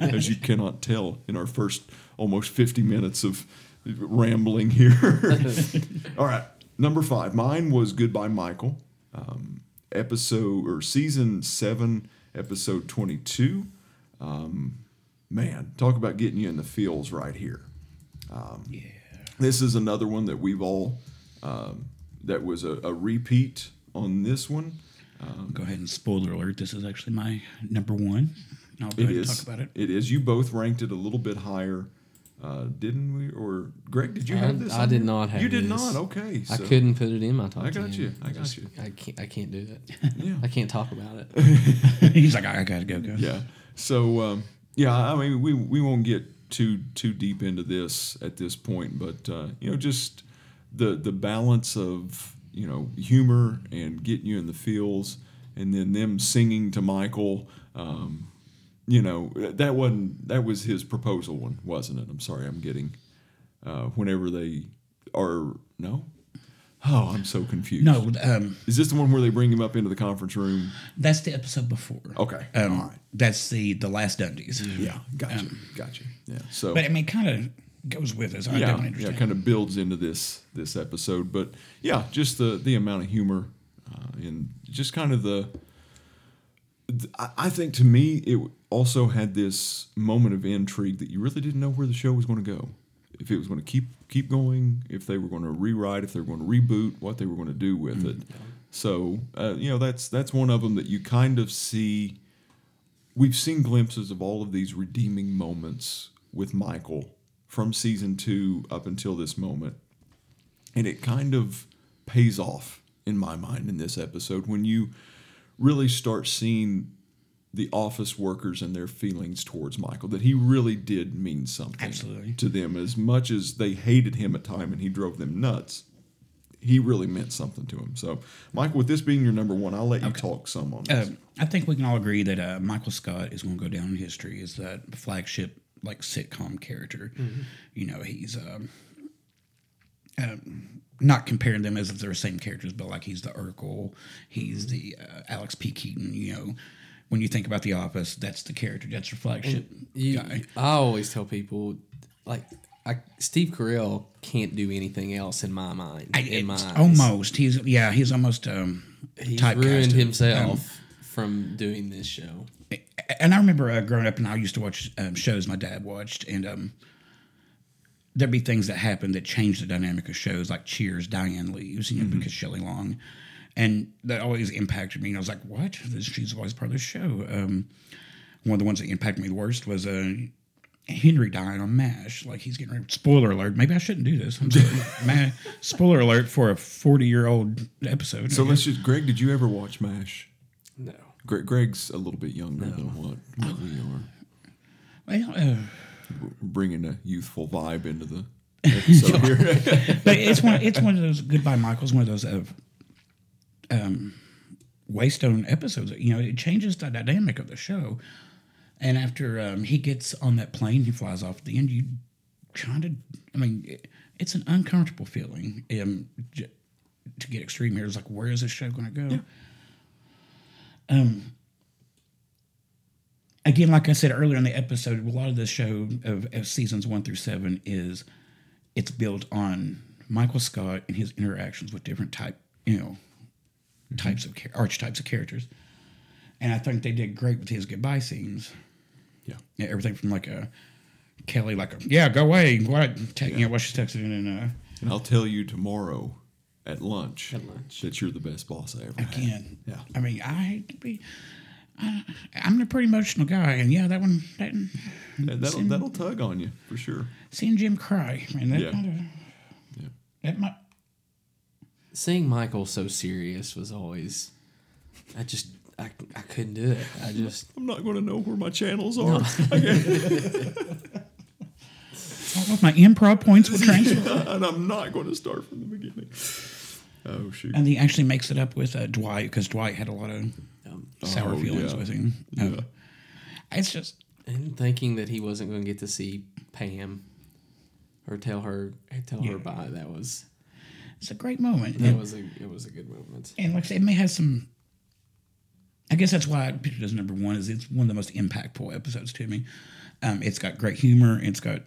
as you cannot tell in our first almost 50 minutes of rambling here. All right, number 5. Mine was Goodbye, Michael, season 7, episode 22. Man, talk about getting you in the feels right here. Yeah. This is another one that we've all, that was a repeat on this one. Go ahead and spoiler alert. This is actually my number 1. I'll go ahead and talk about it. It is. You both ranked it a little bit higher, didn't we? Or Greg, did you have this? I did not have this. You did not? Okay. So I couldn't put it in my top 10. I got you. I can't do that. Yeah. I can't talk about it. He's like, I got to go. Yeah. So, yeah, I mean, we won't get too deep into this at this point, but just the balance of humor and getting you in the feels, and then them singing to Michael, that was his proposal one, wasn't it? I'm sorry, I'm getting whenever they are no. Oh, I'm so confused. No, is this the one where they bring him up into the conference room? That's the episode before. Okay, all right. That's the last Dundies. Yeah, gotcha. Yeah. So, but I mean, kind of goes with us. I don't understand. Yeah, kind of builds into this episode. But yeah, just the amount of humor and just kind of I think to me it also had this moment of intrigue that you really didn't know where the show was going to go. If it was going to keep going, if they were going to rewrite, if they were going to reboot, what they were going to do with it. So, that's one of them that you kind of see. We've seen glimpses of all of these redeeming moments with Michael from season 2 up until this moment. And it kind of pays off, in my mind, in this episode when you really start seeing the office workers and their feelings towards Michael, that he really did mean something to them. As much as they hated him at times and he drove them nuts, he really meant something to him. So, Michael, with this being your number 1, I'll let you talk some on this. I think we can all agree that Michael Scott is going to go down in history as that flagship sitcom character. Mm-hmm. He's... not comparing them as if they're the same characters, but he's the Urkel, he's the Alex P. Keaton, When you think about The Office, that's the character. That's your flagship guy. I always tell people, Steve Carell can't do anything else in my mind. Almost. He's almost he's ruined himself from doing this show. And I remember growing up, and I used to watch shows my dad watched, and there'd be things that happened that changed the dynamic of shows, like Cheers, Diane leaves, because Shelley Long. And that always impacted me. And I was like, what? She's always part of this show. One of the ones that impacted me the worst was Henry dying on MASH. He's getting ready. Spoiler alert. Maybe I shouldn't do this. I'm sorry. Spoiler alert for a 40-year-old episode. So let's just... Greg, did you ever watch MASH? No. Greg's a little bit younger than what we are. Well... bringing a youthful vibe into the episode here. But it's one of those... Goodbye, Michael's one of those... Waystone episodes. It changes the dynamic of the show. And after he gets on that plane, he flies off at the end. You kind of, it's an uncomfortable feeling. To get extreme here, it's like, where is this show going to go? Yeah. Again, like I said earlier in the episode, a lot of this show of seasons 1 through 7 it's built on Michael Scott and his interactions with different archetypes of characters, and I think they did great with his goodbye scenes. Yeah, everything from Kelly, go away, what? While she's texting, and I'll tell you tomorrow at lunch that you're the best boss I ever had. Again, yeah. I'm a pretty emotional guy, and that one that'll tug on you for sure. Seeing Jim cry, seeing Michael so serious was always... I couldn't do it. I'm not going to know where my channels are. No. I don't know if my improv points will transfer. And I'm not going to start from the beginning. Oh, shoot. And he actually makes it up with Dwight, because Dwight had a lot of sour feelings with him. It's just... And thinking that he wasn't going to get to see Pam or tell her bye, that was... It's a great moment. It was a good moment. And like I said, it may have some. I guess that's why Picture Dozen number one is it's one of the most impactful episodes to me. It's got great humor. It's got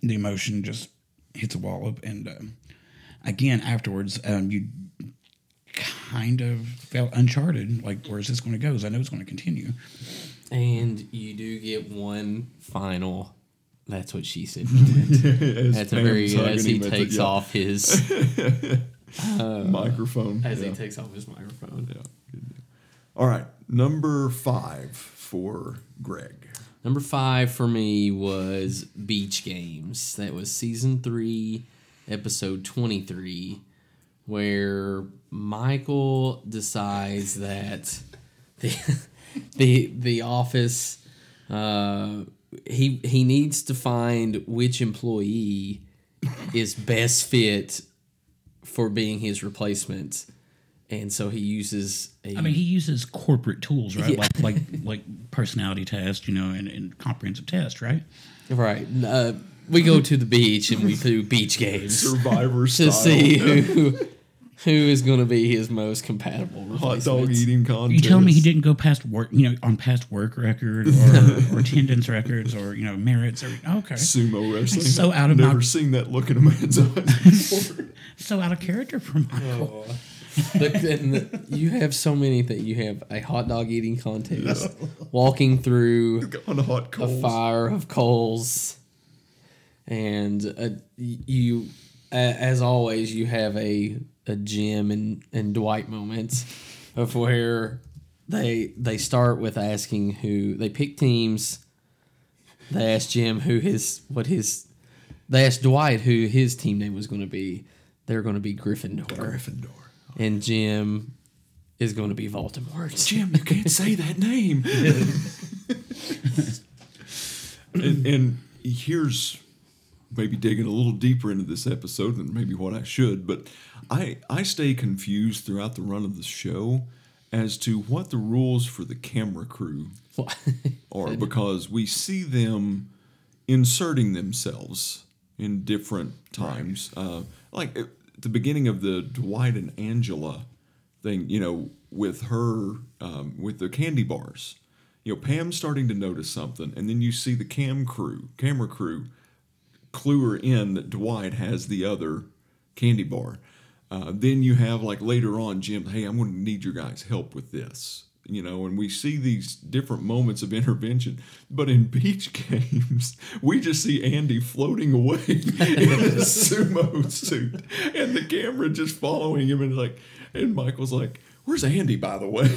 the emotion just hits a wallop. And again, afterwards, you kind of felt uncharted. Like, where is this going to go? Because I know it's going to continue. And you do get one final. That's what she said. That's a very as he takes off his microphone. As he takes off his microphone. Yeah. All right, number 5 for Greg. Number 5 for me was Beach Games. That was season 3, episode 23, where Michael decides that the office he needs to find which employee is best fit for being his replacement. And so he uses he uses corporate tools, right? Yeah. Like personality test, and comprehensive test, right? Right. We go to the beach and we do beach games. Survivor style. To see who is going to be his most compatible hot dog eating contest. You tell me he didn't go past work, on past work record or attendance records or, merits. Or okay. Sumo wrestling. So out of Never seen that look in a man's eyes before. So out of character for Michael. Oh. You have so many that you have a hot dog eating contest, walking through on a fire of coals, and as always, you have a Jim and Dwight moment of where they start with asking who they pick teams. They ask Jim they asked Dwight who his team name was going to be. They're going to be Gryffindor. And Jim is going to be Voldemort. Jim, you can't say that name. and here's maybe digging a little deeper into this episode than maybe what I should, but I stay confused throughout the run of the show as to what the rules for the camera crew are, because we see them inserting themselves in different times. Right. The beginning of the Dwight and Angela thing, with her, with the candy bars, Pam's starting to notice something, and then you see the camera crew clue her in that Dwight has the other candy bar. Then you have later on, Jim, hey, I'm going to need your guys' help with this, and we see these different moments of intervention. But in Beach Games, we just see Andy floating away in a sumo suit and the camera just following him. And Michael's like, where's Andy, by the way?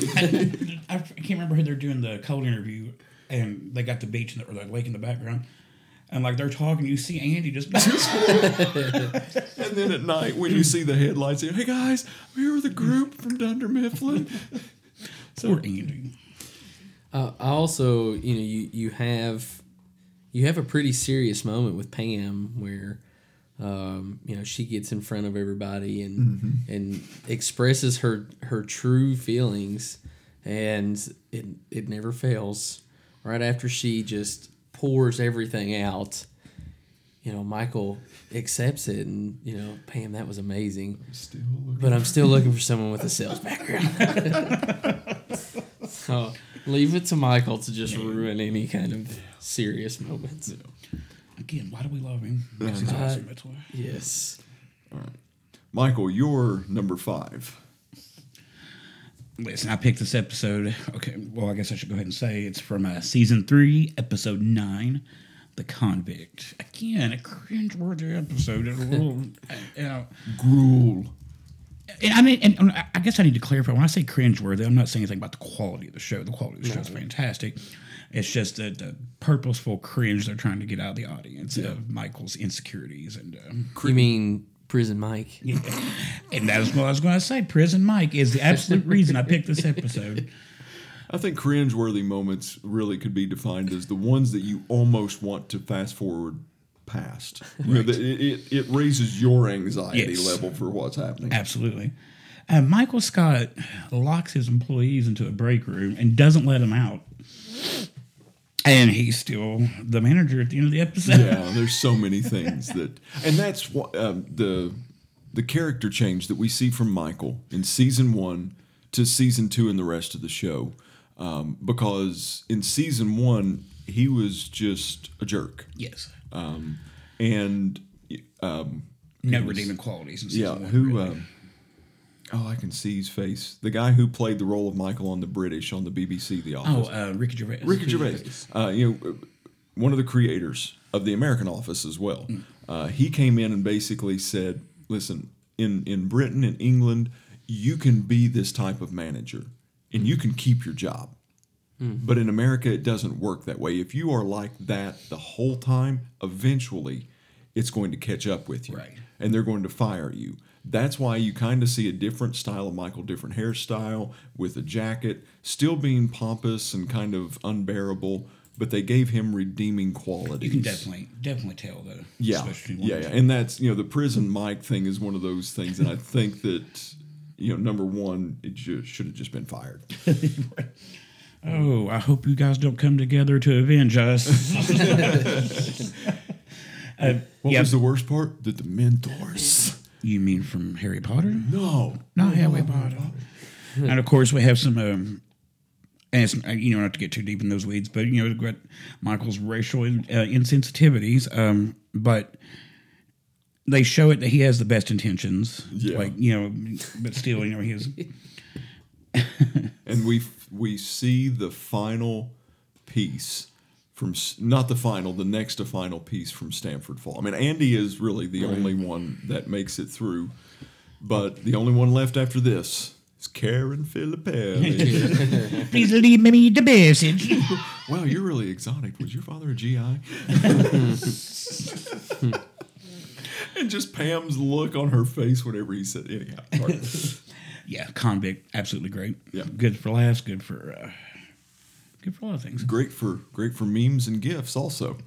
I can't remember who they're doing the cold interview, and they got the beach or the lake in the background. And they're talking, you see Andy just. And then at night, when you see the headlights, hey guys, we were the group from Dunder Mifflin. So, poor Andy. Also, you have a pretty serious moment with Pam where, she gets in front of everybody and and expresses her true feelings, and it never fails. Right after she just pours everything out, Michael accepts it, and Pam, that was amazing. I'm still looking for someone with a sales background. So leave it to Michael to just ruin any kind of serious moments. Yeah. Again, why do we love him? Because he's awesome. That's why. Yes. All right, Michael, you're number 5. Listen, I picked this episode. Okay, well, I guess I should go ahead and say it's from season 3, episode 9, The Convict. Again, a cringe-worthy episode. A little, gruel. And I guess I need to clarify. When I say cringeworthy, I'm not saying anything about the quality of the show. The quality of the show is fantastic. It's just the purposeful cringe they're trying to get out of the audience of Michael's insecurities. And you mean Prison Mike? Yeah. And that's what I was going to say. Prison Mike is the absolute reason I picked this episode. I think cringeworthy moments really could be defined as the ones that you almost want to fast forward past. Right. It raises your anxiety level for what's happening. Absolutely. Michael Scott locks his employees into a break room and doesn't let them out. And he's still the manager at the end of the episode. Yeah, there's so many things that... And that's what, the the character change that we see from Michael in season one to season two and the rest of the show. Because in season one, he was just a jerk. Yes. No redeeming qualities in season one. I can see his face. The guy who played the role of Michael on the British, on the BBC, The Office. Ricky Gervais. One of the creators of the American Office as well. Mm. He came in and basically said, listen, in Britain, in England, you can be this type of manager and you can keep your job. Mm. But in America, it doesn't work that way. If you are like that the whole time, eventually it's going to catch up with you. Right. And they're going to fire you. That's why you kind of see a different style of Michael, different hairstyle with a jacket, still being pompous and kind of unbearable, but they gave him redeeming qualities. You can definitely tell, though. Yeah. And that's, the prison Mike thing is one of those things, and I think that, number one, it should have just been fired. Oh, I hope you guys don't come together to avenge us. What was the worst part? The Dementors. You mean from Harry Potter? No. Not Harry Potter. And, of course, we have some, and it's, not to get too deep in those weeds, but, we've got Michael's racial insensitivities, but they show it that he has the best intentions. Yeah. But still, he is. And we see the final piece. The next to final piece from Stamford Fall. I mean, Andy is really the only one that makes it through, but the only one left after this is Karen Filippelli. Please leave me the message. Wow, you're really exotic. Was your father a GI? And just Pam's look on her face whenever he said, anyhow. Sorry. Yeah, convict, absolutely great. Yeah. Good for laughs, good for... Good for a lot of things. Great for memes and GIFs also.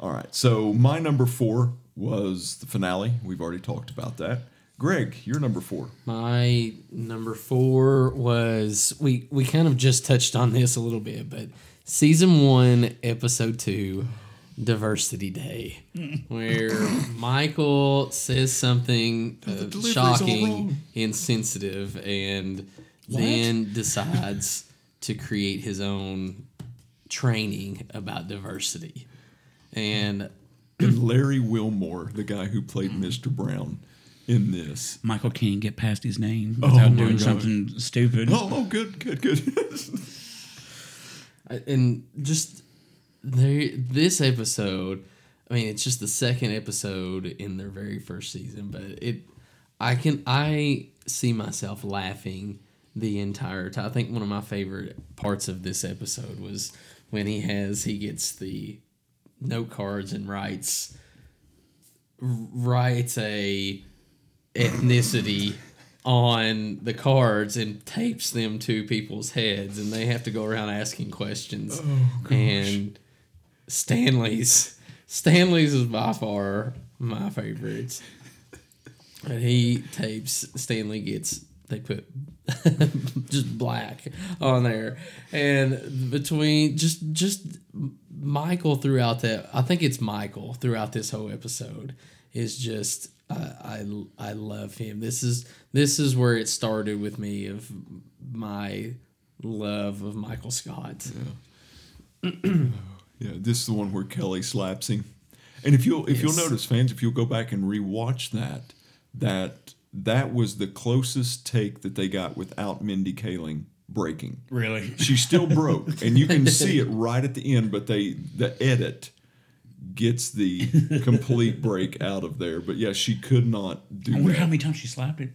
All right. So my number 4 was the finale. We've already talked about that. Greg, your number 4. My number 4 was we kind of just touched on this a little bit, but season 1, episode 2, Diversity Day, where Michael says something shocking, insensitive, and then decides to create his own training about diversity. And Larry Wilmore, the guy who played Mr. Brown in this. Michael can't get past his name without doing something stupid. Oh, good. And just this episode, I mean, it's just the second episode in their very first season, but I see myself laughing the entire time. I think one of my favorite parts of this episode was when he gets the note cards and writes a ethnicity on the cards and tapes them to people's heads, and they have to go around asking questions. Oh, gosh. And Stanley's is by far my favorites. And he tapes. Stanley gets. They put just black on there, and between just Michael throughout that, I think it's Michael throughout this whole episode is just I love him. This is where it started with me of my love of Michael Scott. Yeah, this is the one where Kelly slaps him, and if you'll notice, fans, if you'll go back and rewatch that. That was the closest take that they got without Mindy Kaling breaking. Really? She still broke, and you can see it right at the end, but the edit gets the complete break out of there. But, yeah, she could not do that. I wonder how many times she slapped it.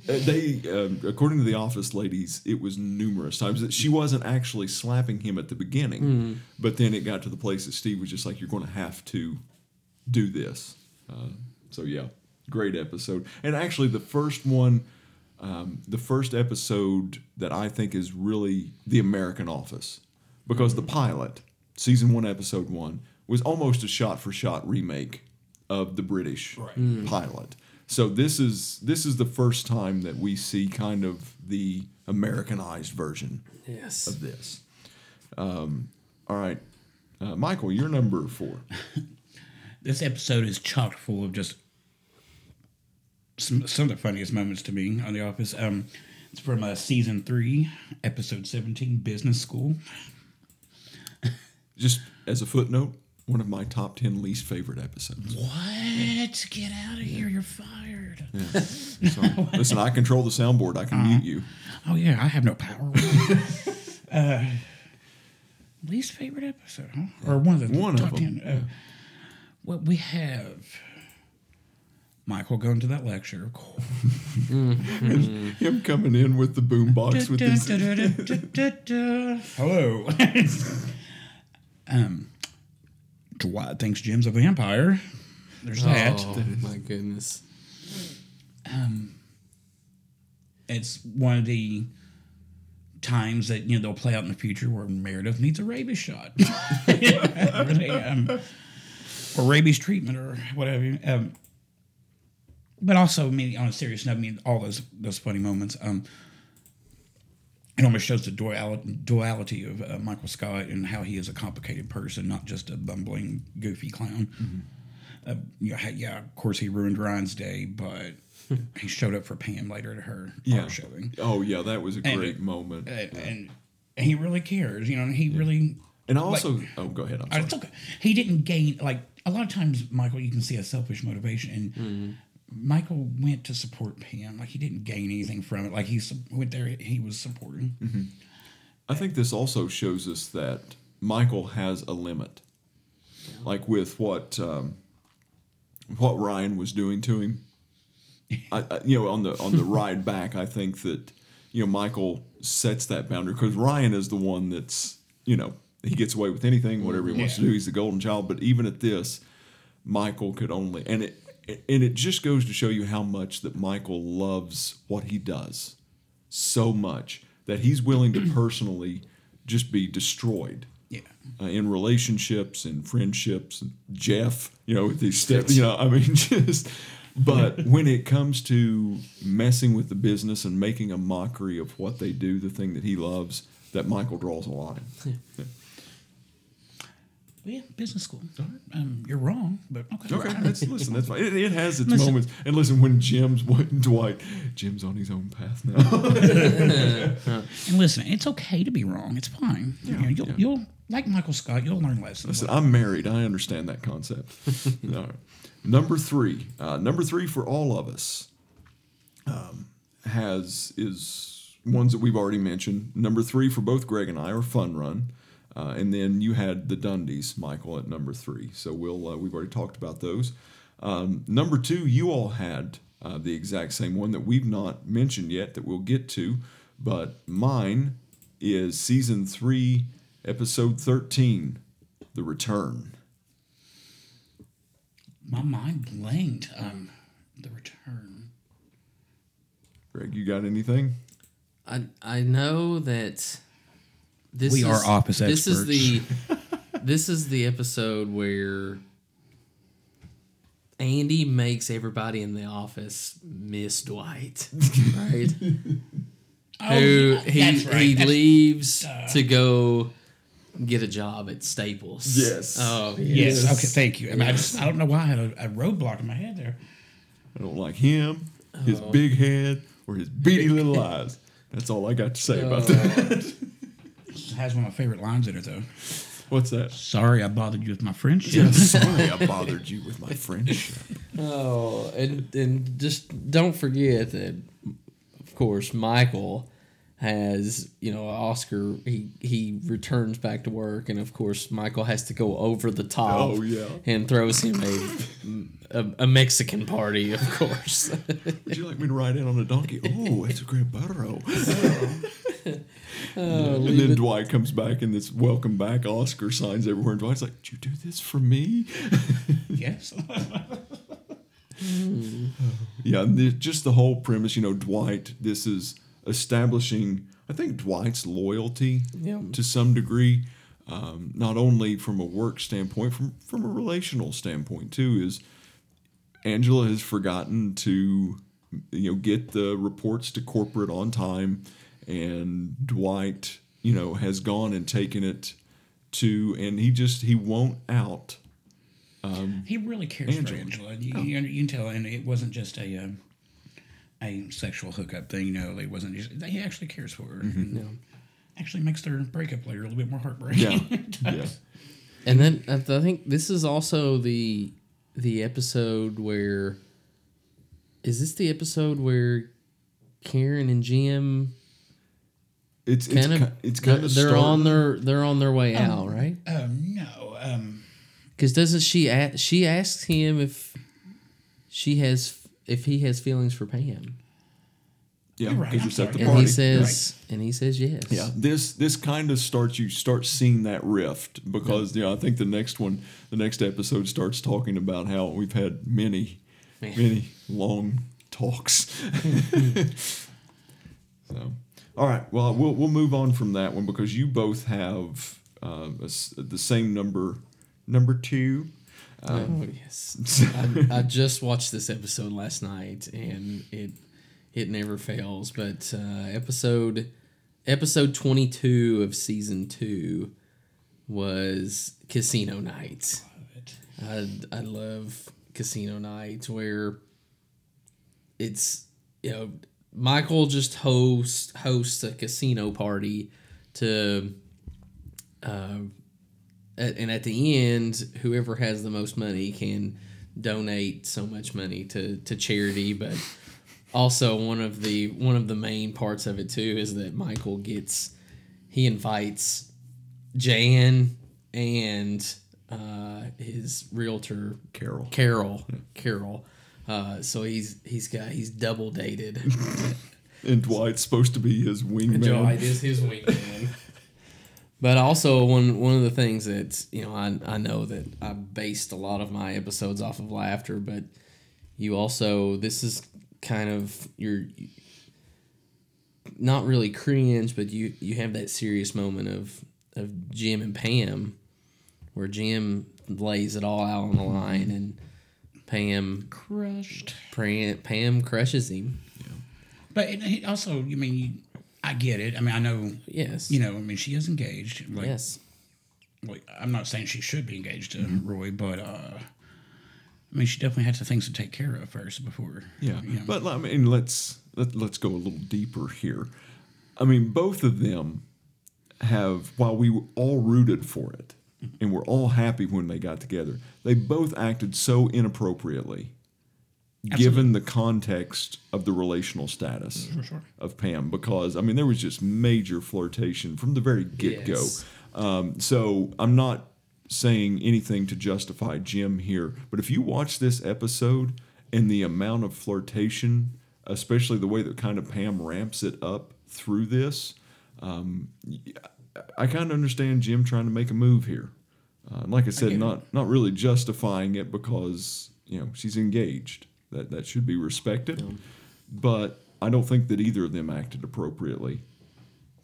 According to the Office Ladies, it was numerous times. She wasn't actually slapping him at the beginning, but then it got to the place that Steve was just like, you're going to have to do this. Yeah. Great episode. And actually the first one, the first episode that I think is really the American Office, because the pilot, season 1, episode 1, was almost a shot-for-shot remake of the British pilot. So this is the first time that we see kind of the Americanized version of this. All right. Michael, you're number 4. This episode is chock full of just some of the funniest moments to me on The Office. It's from season 3, episode 17, Business School. Just as a footnote, one of my top 10 least favorite episodes. What? Yeah. Get out of here. You're fired. Yeah. So, listen, I control the soundboard. I can mute you. Oh, yeah. I have no power. Least favorite episode, huh? Yeah. Or one of the top 10. Yeah. Well, we have Michael going to that lecture, of course. And him coming in with the boombox with this. Hello. Dwight thinks Jim's a vampire. There's that. Oh, my goodness. It's one of the times that, you know, they'll play out in the future where Meredith needs a rabies shot. Or rabies treatment or whatever. But also, I mean, on a serious note, I mean, all those funny moments. It almost shows the duality of Michael Scott and how he is a complicated person, not just a bumbling, goofy clown. Mm-hmm. Of course, he ruined Ryan's day, but he showed up for Pam later at her art showing. Oh, yeah, that was a great moment. And he really cares, you know, and he really... And also... Like, go ahead, I'm sorry. It's okay. He didn't gain... Like, a lot of times, Michael, you can see a selfish motivation, and... Mm-hmm. Michael went to support Pam. Like, he didn't gain anything from it. Like, he went there, he was supporting. Mm-hmm. I think this also shows us that Michael has a limit. Yeah. Like, with what Ryan was doing to him. I, you know, on the ride back, I think that, you know, Michael sets that boundary. Because Ryan is the one that's, you know, he gets away with anything, whatever he wants to do. He's the golden child. But even at this, Michael could only... And it just goes to show you how much that Michael loves what he does so much that he's willing to personally just be destroyed in relationships and friendships. And Jeff, you know, with these steps, you know, I mean, just... But when it comes to messing with the business and making a mockery of what they do, the thing that he loves, that Michael draws a line. Yeah. Yeah. Yeah, business school. You're wrong, but okay. Okay, that's fine. It has its moments. And listen, when Jim's on his own path now. And listen, it's okay to be wrong. It's fine. Yeah, you know, you'll like Michael Scott. You'll learn lessons. Listen, I'm married. I understand that concept. All right. Number three for all of us is ones that we've already mentioned. Number 3 for both Greg and I are Fun Run. And then you had the Dundies, Michael, at number 3. So we've already talked about those. Number 2, you all had the exact same one that we've not mentioned yet that we'll get to. But mine is season 3, episode 13, The Return. My mind blanked. The Return. Greg, you got anything? I know that... We are office experts. This is the episode where Andy makes everybody in the office miss Dwight, right? He leaves to go get a job at Staples. Yes. Oh, yes. Okay, thank you. I mean, I don't know why I had a roadblock in my head there. I don't like him, his big head, or his beady little eyes. That's all I got to say about that. Has one of my favorite lines in it, though. What's that? Sorry I bothered you with my friendship. Yeah, sorry I bothered you with my friendship. Oh, and just don't forget that, of course, Michael has, you know, Oscar, he returns back to work, and, of course, Michael has to go over the top and throws him a Mexican party, of course. Would you like me to ride in on a donkey? Oh, it's a great burro. And then Dwight comes back and this welcome back Oscar signs everywhere. And Dwight's like, did you do this for me? Yes. Yeah, just the whole premise, you know, Dwight, this is establishing, I think, Dwight's loyalty to some degree, not only from a work standpoint, from a relational standpoint too, is Angela has forgotten to, you know, get the reports to corporate on time. And Dwight, you know, has gone and taken it to, and he won't out. He really cares for Angela. You can tell, and it wasn't just a a sexual hookup thing. You know, they wasn't. He actually cares for her. Mm-hmm. Yeah. Actually makes their breakup later a little bit more heartbreaking. Yeah. Yeah. And then I think this is also the episode where Karen and Jim. They're on their way out, right? Oh no, because doesn't she asks him if he has feelings for Pam? Yeah, because it's at the party. And he says yes. Yeah, this kind of start seeing that rift because I think the next episode starts talking about how we've had many long talks. So. All right. Well, we'll move on from that one because you both have the same number two. Yes. I just watched this episode last night, and it never fails. But episode 22 of season 2 was Casino Night. I love Casino Night where it's Michael just hosts a casino party to, and at the end, whoever has the most money can donate so much money to charity. But also one of the main parts of it too is that Michael invites Jan and his realtor Carol. So he's double dated. And Dwight's supposed to be his wingman. Dwight is his wingman. But also one of the things that I know that I based a lot of my episodes off of laughter, but you also this is kind of your not really cringe, but you have that serious moment of Jim and Pam where Jim lays it all out on the line and Pam crushes him. Yeah. But it also, I get it. I know. Yes. She is engaged. Like, yes. Like, I'm not saying she should be engaged to Roy, but she definitely had some things to take care of first before. Yeah. But let's go a little deeper here. Both of them have. While we were all rooted for it. And we're all happy when they got together. They both acted so inappropriately, given the context of the relational status of Pam. Because, there was just major flirtation from the very get-go. Yes. So I'm not saying anything to justify Jim here. But if you watch this episode and the amount of flirtation, especially the way that kind of Pam ramps it up through this... I kind of understand Jim trying to make a move here. Like I said, not really justifying it because, she's engaged. That should be respected. Yeah. But I don't think that either of them acted appropriately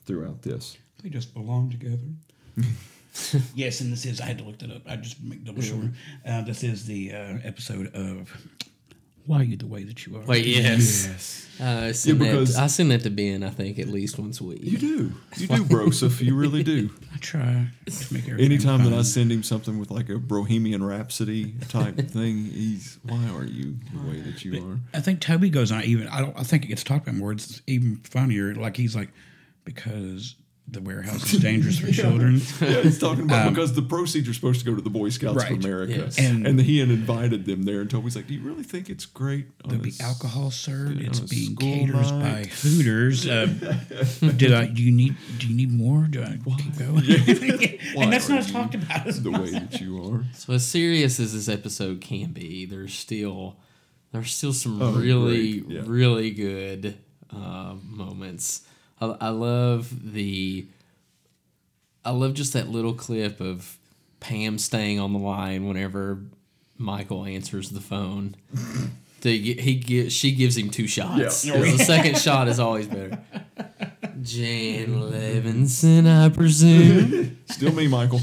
throughout this. They just belong together. Yes, and this is, I had to look that up. I just make double sure. This is the episode of... Why are you the way that you are? Wait, yes. I send that to Ben, I think, at least once a week. You do, Broseph. You really do. I try to make everything anytime fun. That I send him something with like a Bohemian Rhapsody type thing, he's, why are you the way that you are? I think Toby goes on even, I think it gets talked about more. It's even funnier. Like he's like, because... The warehouse is dangerous for children. Yeah, he's talking about because the proceeds are supposed to go to the Boy Scouts of America. Yes. And he had invited them there and Toby's like, do you really think it's great? There'll be alcohol served. It's being catered by Hooters. Do you need more? Do I keep going? Yeah. And that's not talked about as the way that you are. So as serious as this episode can be, there's still some really good moments. I love just that little clip of Pam staying on the line whenever Michael answers the phone. She gives him 2 shots. Yeah. The second shot is always better. Jan Levinson, I presume. Still me, Michael.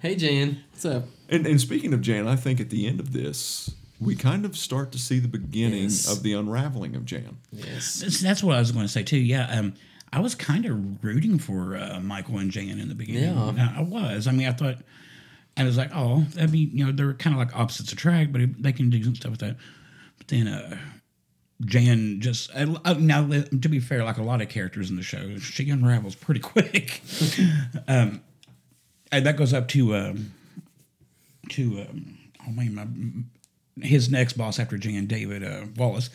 Hey, Jan, what's up? And speaking of Jan, I think at the end of this. We kind of start to see the beginning of the unraveling of Jan. Yes. That's what I was going to say, too. Yeah, I was kind of rooting for Michael and Jan in the beginning. Yeah. I was. I thought... I was like, oh, they're kind of like opposites attract, but they can do some stuff with that. But then Jan just, now to be fair, like a lot of characters in the show, she unravels pretty quick. And that goes up to oh man, his next boss after Jan, David Wallace.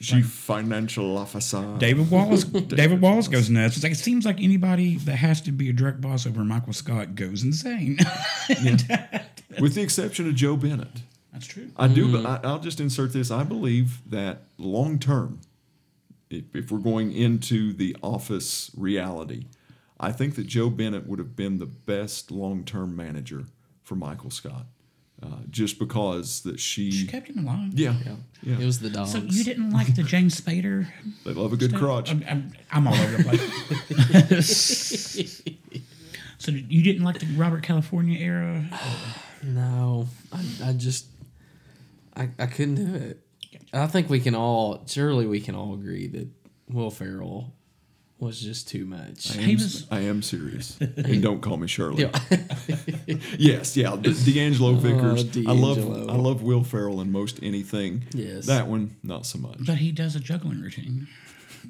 Chief Financial Officer. David Wallace. David Wallace goes nuts. It's like, it seems like anybody that has to be a direct boss over Michael Scott goes insane. Yeah. With the exception of Joe Bennett. That's true. I do, but I'll just insert this. I believe that long term, if we're going into the Office reality, I think that Joe Bennett would have been the best long term manager for Michael Scott. Just because that she kept him alive. Yeah. It was the dogs. So you didn't like the James Spader? They love a good crotch. I'm all over the place. So you didn't like the Robert California era? No. I just couldn't do it. I think we can all agree that Will Ferrell was just too much. I am serious. And don't call me Shirley. Yes, D'Angelo Vickers. I love Will Ferrell in most anything. Yes. That one, not so much. But he does a juggling routine.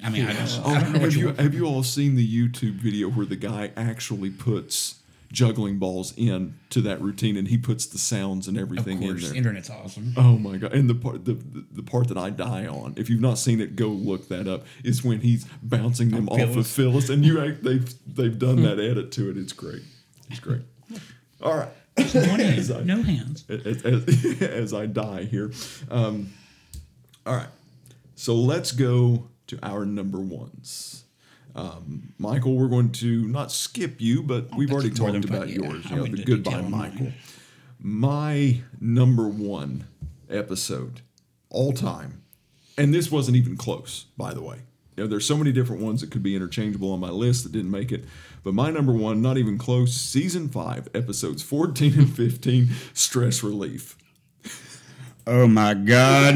I mean, I don't know what you... Have you all seen the YouTube video where the guy actually puts juggling balls in to that routine, and he puts the sounds and everything in there? Of course, the internet's awesome. Oh my god! And the part that I die on, if you've not seen it, go look that up. Is when he's bouncing them off of Phyllis, and they've done that edit to it. It's great. It's great. All right. No hands. As I die here. All right. So let's go to our number ones. Michael, we're going to not skip you, but we've already talked about yours. You know, the Goodbye, Michael. My number one episode all time, and this wasn't even close, by the way. You know, there's so many different ones that could be interchangeable on my list that didn't make it, but my number one, not even close, season 5, episodes 14 and 15, Stress Relief. Oh, my God.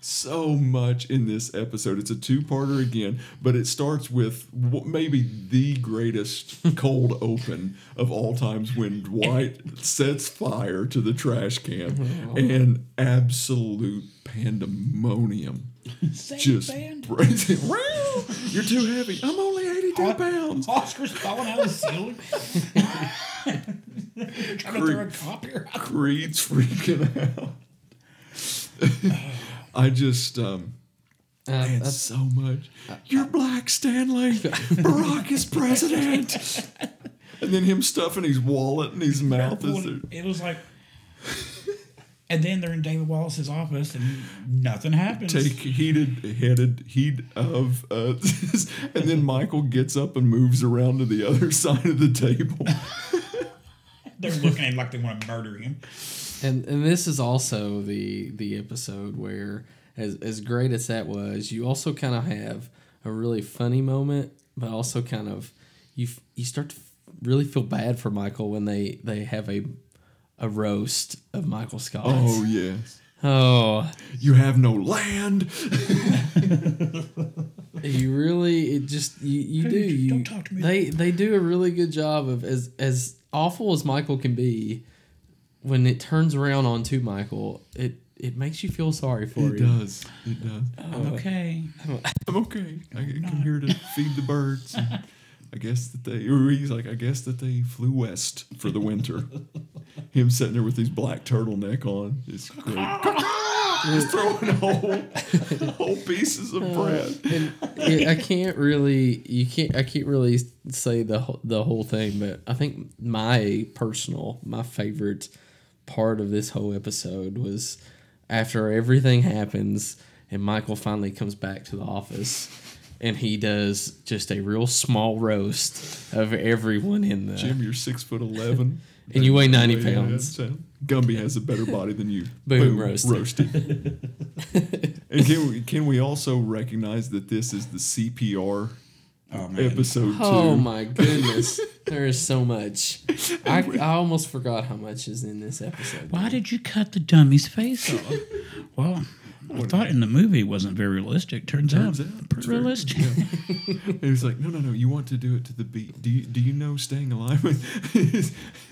So much in this episode. It's a two-parter again, but it starts with maybe the greatest cold open of all times when Dwight sets fire to the trash can and absolute pandemonium. Just breaks it. You're too heavy. I'm only 82 pounds. Oscar's falling out of the ceiling. Creed's freaking out. I just, that's so much. You're black, Stanley. Barack is president. And then him stuffing his wallet in his mouth. It was like, and then they're in David Wallace's office and nothing happens. And then Michael gets up and moves around to the other side of the table. They're looking at him like they want to murder him. And this is also the episode where, as great as that was, you also kind of have a really funny moment, but also kind of you start to really feel bad for Michael when they have a roast of Michael Scott. Oh, yes. Oh. You have no land. Don't talk to me. They do a really good job of, as awful as Michael can be, when it turns around onto Michael, it makes you feel sorry for him. It does. I'm okay. I'm okay. I'm here to feed the birds. I guess that they flew west for the winter. Him sitting there with his black turtleneck on. It's great. Just throwing whole pieces of bread. And I can't really say the whole thing, but I think my favorite part of this whole episode was after everything happens and Michael finally comes back to the office. And he does just a real small roast of everyone in there. Jim, you're 6'11", and you weigh 90 pounds. Gumby has a better body than you. Boom roasted. And can we also recognize that this is the CPR episode 2? Oh my goodness, there is so much. I almost forgot how much is in this episode. Why did you cut the dummy's face off? Well. I thought in the movie it wasn't very realistic. Turns out pretty realistic. And he's like, no, you want to do it to the beat. Do you know Staying Alive?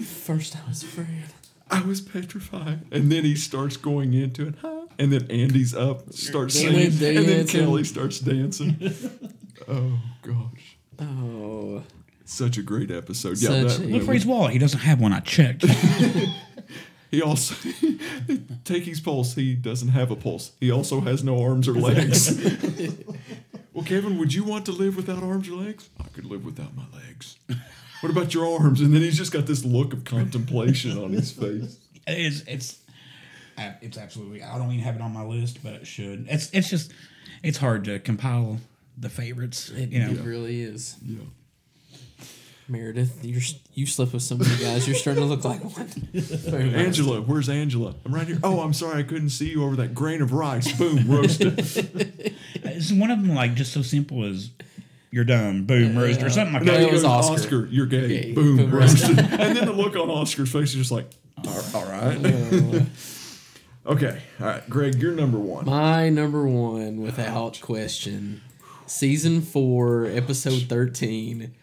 First I was afraid. I was petrified. And then he starts going into it. Huh? And then Andy's up, starts singing. And then Kelly starts dancing. Oh, gosh. Oh. Such a great episode. Yeah, look for his wallet. He doesn't have one. I checked. He also, take his pulse. He doesn't have a pulse. He also has no arms or legs. Well, Kevin, would you want to live without arms or legs? I could live without my legs. What about your arms? And then he's just got this look of contemplation on his face. It's absolutely, I don't even have it on my list, but it should. It's just, it's hard to compile the favorites. It really is. Yeah. Meredith, you slept with some of you guys. You're starting to look like one. Angela, where's Angela? I'm right here. Oh, I'm sorry, I couldn't see you over that grain of rice. Boom, roasted. It's one of them, like, just so simple as you're dumb. Boom, roasted. Or something like that. No, it was Oscar. You're gay. Boom, roasted. And then the look on Oscar's face is just like, all right. Okay. All right, Greg, you're number one. My number one, without question. Season 4, episode 13.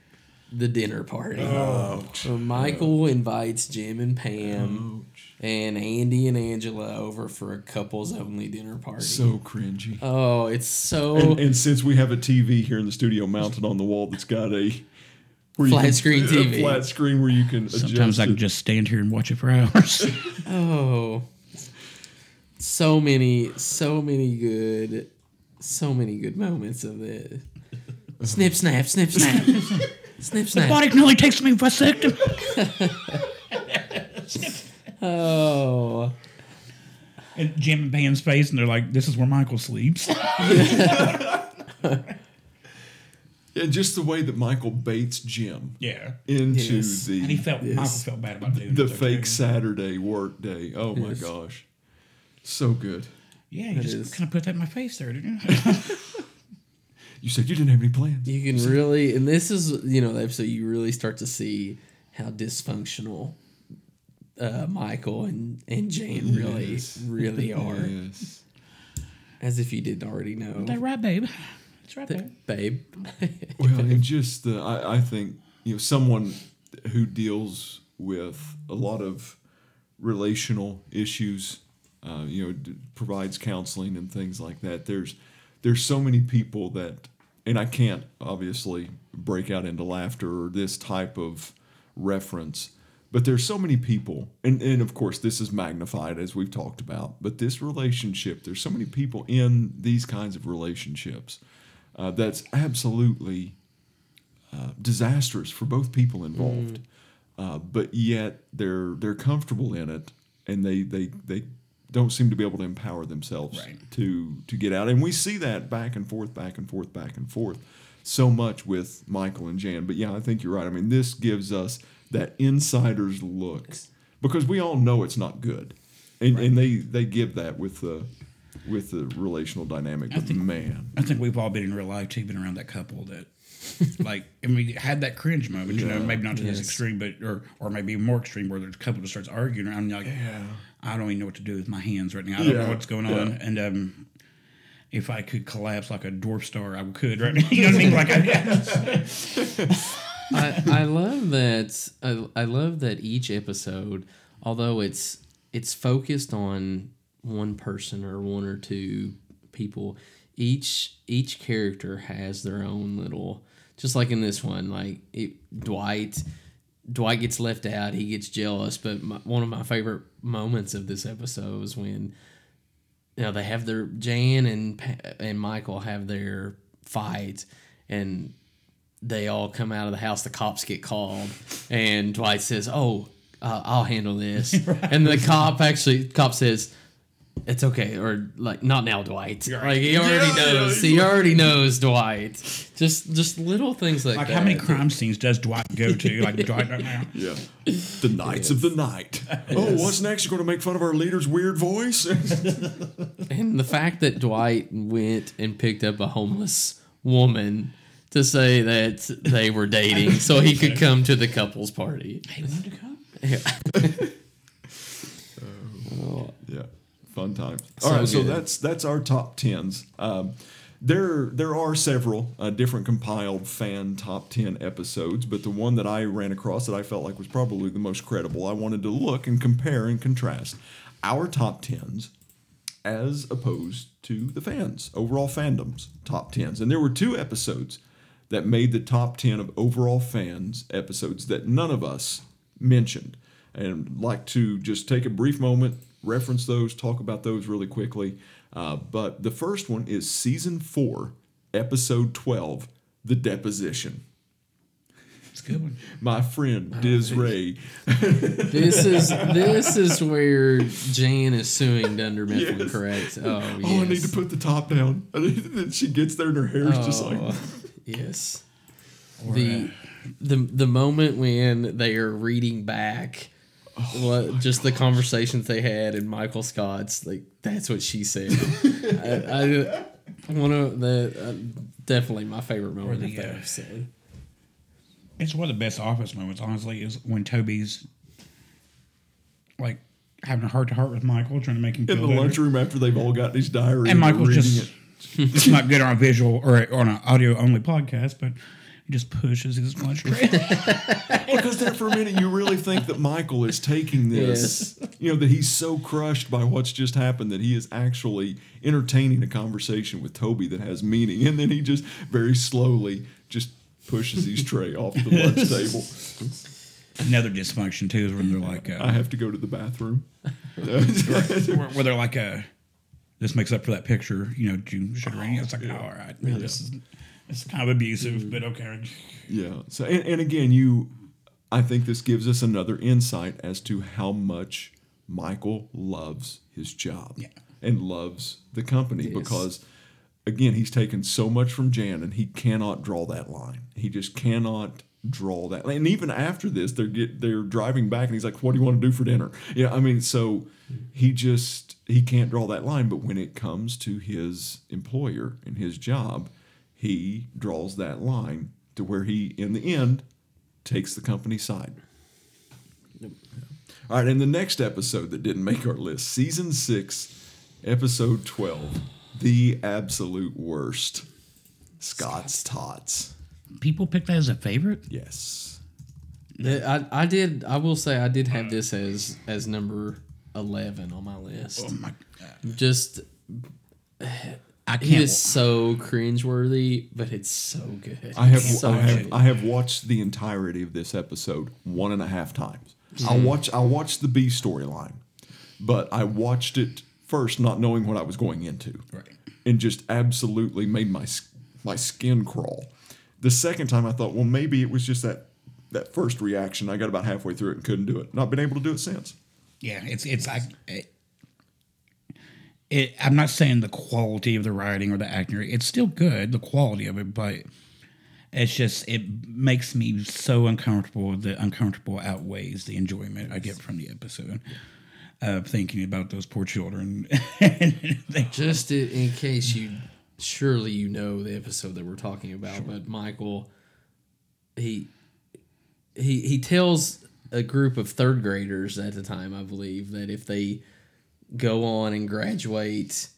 The dinner party. Ouch. Where Michael invites Jim and Pam and Andy and Angela over for a couples only dinner party. So cringy. Oh, it's so. And since we have a TV here in the studio mounted on the wall that's got a flat screen TV, a flat screen where you can. Sometimes I can just stand here and watch it for hours. Oh, so many good moments of it. Snip, snap, snip, snap. Snip, snap. The body can only take something vasectomy. Snip. Oh. And Jim and Pam's face, and they're like, this is where Michael sleeps. And just the way that Michael baits Jim. Yeah. Into the... And Michael felt bad about doing the fake Saturday work day. Oh, my gosh. So good. Yeah, you just kind of put that in my face there, didn't you? You said you didn't have any plans. You can really, and this is, the episode you really start to see how dysfunctional Michael and Jane really are. Yes. As if you didn't already know. That's right, babe. That's right, babe. Well, and just, I think, someone who deals with a lot of relational issues, provides counseling and things like that. There's so many people that, and I can't obviously break out into laughter or this type of reference, but there's so many people, and of course this is magnified as we've talked about, but this relationship, there's so many people in these kinds of relationships that's absolutely disastrous for both people involved, but yet they're comfortable in it, and they don't seem to be able to empower themselves to get out. And we see that back and forth so much with Michael and Jan. But yeah, I think you're right. I mean, this gives us that insider's look because we all know it's not good. And they give that with the relational dynamic. I think we've all been in real life, too, been around that couple that, like, and we had that cringe moment, maybe not to this extreme, but or maybe more extreme where the couple just starts arguing and I'm like, I don't even know what to do with my hands right now. I don't know what's going on. And if I could collapse like a dwarf star, I could right now. You know what I mean? Like I love that. I love that each episode, although it's focused on one person or one or two people, each character has their own little. Just like in this one, like Dwight gets left out. He gets jealous. But one of my favorite moments of this episode was when, they have their Jan and Michael have their fight, and they all come out of the house. The cops get called, and Dwight says, "Oh, I'll handle this." And the cop says, "It's okay," or like, "Not now, Dwight." Like he already knows. He already knows, Dwight. Just little things like that. How many crime scenes does Dwight go to? Like Dwight right now. Yeah. The Knights of the Night. Yes. Oh, what's next? You're going to make fun of our leader's weird voice? And the fact that Dwight went and picked up a homeless woman to say that they were dating, so he could come to the couple's party. He wanted to come. Yeah. Fun times. All right, so that's our top 10s. There are several different compiled fan top 10 episodes, but the one that I ran across that I felt like was probably the most credible, I wanted to look and compare and contrast our top 10s as opposed to the fans, overall fandoms, top 10s. And there were two episodes that made the top 10 of overall fans episodes that none of us mentioned. And I'd like to just take a brief moment, reference those, talk about those really quickly. But the first one is Season 4, Episode 12, The Deposition. It's a good one. My friend, Diz Ray. This is where Jan is suing Dunder Mifflin, yes. Correct? Oh, yes. Oh, I need to put the top down. And she gets there and her hair's just like... Yes. All the, right. the moment when they are reading back... the conversations they had in Michael Scott's, like, that's what she said. Definitely my favorite moment of that episode. It's one of the best Office moments, honestly, is when Toby's like having a heart to heart with Michael, trying to make him feel better. In the lunchroom after they've all got these diaries. And Michael's just, it's not good on a visual or on an audio only podcast, but. He just pushes his lunch tray. Because there for a minute you really think that Michael is taking this, yes. You know, that he's so crushed by what's just happened that he is actually entertaining a conversation with Toby that has meaning. And then he just very slowly just pushes his tray off the lunch table. Another dysfunction, too, is when they're like... I have to go to the bathroom. Where they're like, this makes up for that picture, you know, June Chagrin. It's like, all right, man, this is... It's kind of abusive, but okay. Yeah. So, and again, I think this gives us another insight as to how much Michael loves his job and loves the company because, again, he's taken so much from Jan and he cannot draw that line. He just cannot draw that. And even after this, they're driving back and he's like, "What do you want to do for dinner?" Yeah. I mean, so he can't draw that line. But when it comes to his employer and his job. He draws that line to where he, in the end, takes the company side. Yep. All right, and the next episode that didn't make our list, Season 6, Episode 12, The Absolute Worst, Scott's Tots. People picked that as a favorite? Yes. I did. I will say I did have this as number 11 on my list. Oh, my God. Just... It is so cringeworthy, but it's so good. I have watched the entirety of this episode 1.5 times. Mm. I watched the B storyline, but I watched it first not knowing what I was going into. Right. And just absolutely made my skin crawl. The second time I thought, well, maybe it was just that first reaction. I got about halfway through it and couldn't do it. Not been able to do it since. Yeah, it's like... I'm not saying the quality of the writing or the acting. It's still good, the quality of it, but it's just, it makes me so uncomfortable. The uncomfortable outweighs the enjoyment I get from the episode of thinking about those poor children. Just in case surely you know the episode that we're talking about, sure. But Michael, he tells a group of third graders at the time, I believe, that if they... go on and graduate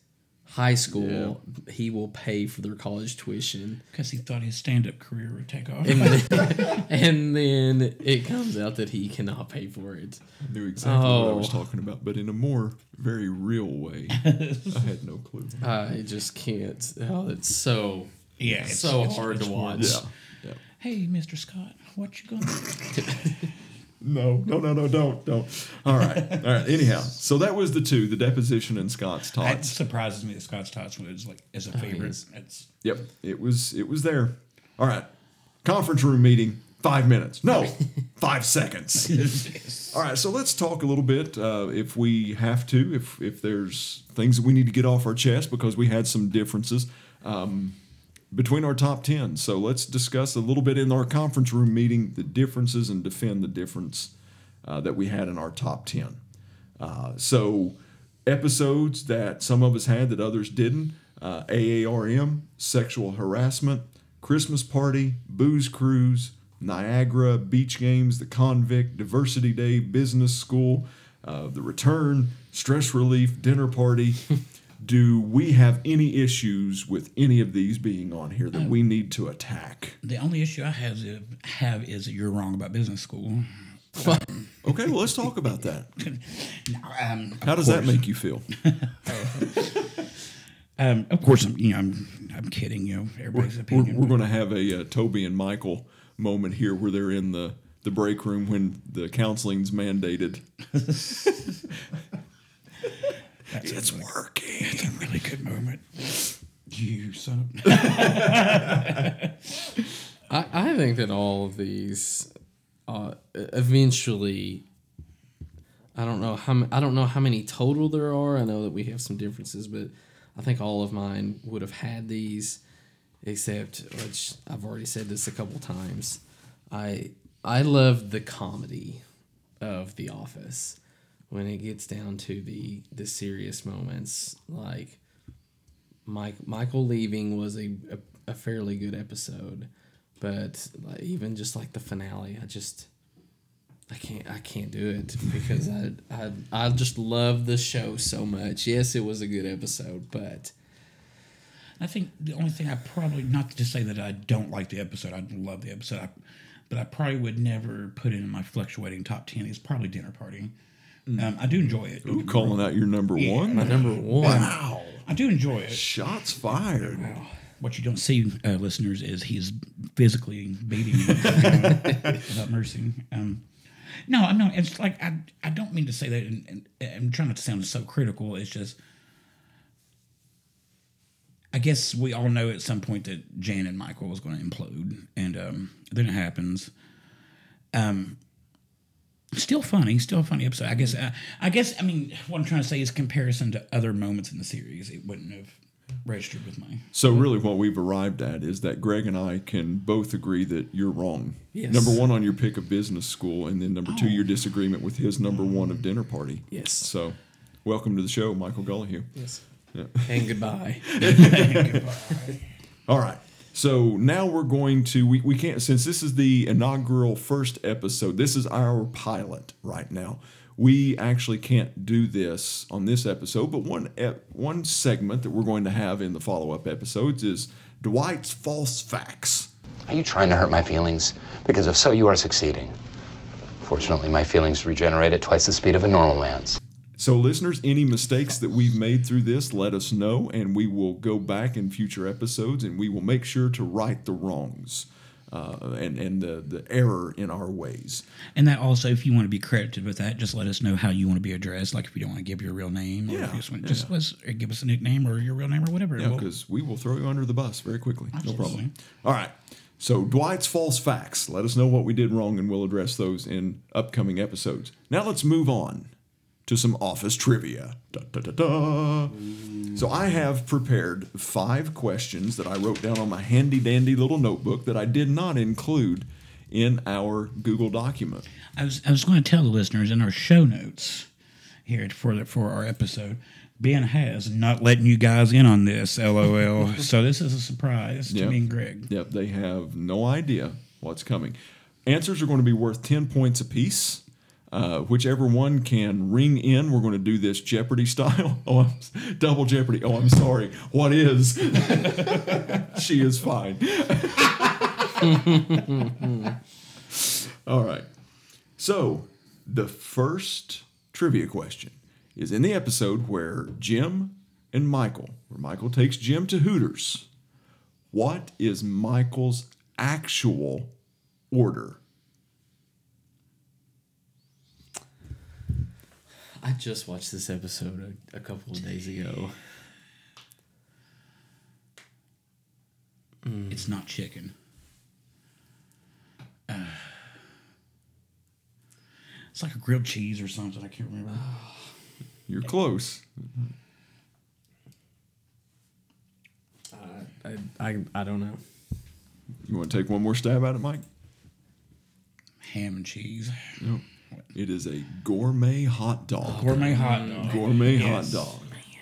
high school, he will pay for their college tuition. Because he thought his stand-up career would take off. And then it comes out that he cannot pay for it. I knew exactly what I was talking about, but in a more very real way. I had no clue. I just can't. Oh, it's so hard to watch. Yeah. Hey, Mr. Scott, what you gonna do? No, don't. All right. Anyhow, so that was the two, The Deposition and Scott's Tots. That surprises me that Scott's Tots was like as a favorite. Yep, it was there. All right, conference room meeting, 5 minutes. No, 5 seconds. Yes. All right, so let's talk a little bit if we have to, if there's things that we need to get off our chest because we had some differences between our top 10. So let's discuss a little bit in our conference room meeting the differences and defend the difference that we had in our top 10. So episodes that some of us had that others didn't, AARM, sexual harassment, Christmas party, booze cruise, Niagara, beach games, the convict, diversity day, business school, the return, stress relief, dinner party, do we have any issues with any of these being on here that we need to attack? The only issue I have is that you're wrong about business school. Okay, well, let's talk about that. How does that make you feel? Of course, I'm kidding. You know, everybody's opinion. We're going to have a Toby and Michael moment here where they're in the break room when the counseling's mandated. It's really working. It's a really good moment. You son of... I think that all of these eventually... I don't know how many total there are. I know that we have some differences, but I think all of mine would have had these, except, which I've already said this a couple times, I love the comedy of The Office. When it gets down to the serious moments, like Michael leaving was a fairly good episode, but even just like the finale, I can't do it because I just love the show so much. Yes, it was a good episode, but I think the only thing I probably, not to say that I don't like the episode, I love the episode, but I probably would never put it in my fluctuating top 10 is probably Dinner Party. I do enjoy it. Ooh, calling out your number one? My number one. Wow. I do enjoy it. Shots fired. Wow. What you don't see, listeners, is he's physically beating me without mercy. No, it's like I don't mean to say that, and I'm trying not to sound so critical. It's just, I guess we all know at some point that Jan and Michael was going to implode, and then it happens. Still funny episode. I guess. I mean, what I'm trying to say is comparison to other moments in the series, it wouldn't have registered with me. So really, what we've arrived at is that Greg and I can both agree that you're wrong. Yes. Number one on your pick of business school, and then number two, your disagreement with his number one of Dinner Party. Yes. So, welcome to the show, Michael Gullihue. Yes. Yeah. And goodbye. And goodbye. All right. So now we're going to, we can't, since this is the inaugural first episode, this is our pilot right now. We actually can't do this on this episode, but one segment that we're going to have in the follow-up episodes is Dwight's False Facts. Are you trying to hurt my feelings? Because if so, you are succeeding. Fortunately, my feelings regenerate at twice the speed of a normal man's. So, listeners, any mistakes that we've made through this, let us know, and we will go back in future episodes, and we will make sure to right the wrongs and the error in our ways. And that also, if you want to be credited with that, just let us know how you want to be addressed, like if you don't want to give your real name. Yeah. Give us a nickname or your real name or whatever. Yeah, because we will throw you under the bus very quickly. Absolutely. No problem. All right. So, Dwight's False Facts. Let us know what we did wrong, and we'll address those in upcoming episodes. Now, let's move on to some office trivia. Da, da, da, da. So I have prepared 5 questions that I wrote down on my handy-dandy little notebook that I did not include in our Google document. I was going to tell the listeners in our show notes here for our episode, Ben has not letting you guys in on this, LOL. So this is a surprise to me and Greg. Yep, they have no idea what's coming. Answers are going to be worth 10 points apiece. Whichever one can ring in, we're going to do this Jeopardy style. Double Jeopardy. Oh, I'm sorry. What is? She is fine. All right. So the first trivia question is in the episode where Michael takes Jim to Hooters. What is Michael's actual order? I just watched this episode a couple of days ago. It's not chicken. It's like a grilled cheese or something. I can't remember. You're close. I don't know. You want to take one more stab at it, Mike? Ham and cheese. Yep. It is a gourmet hot dog. Gourmet hot dog. Man.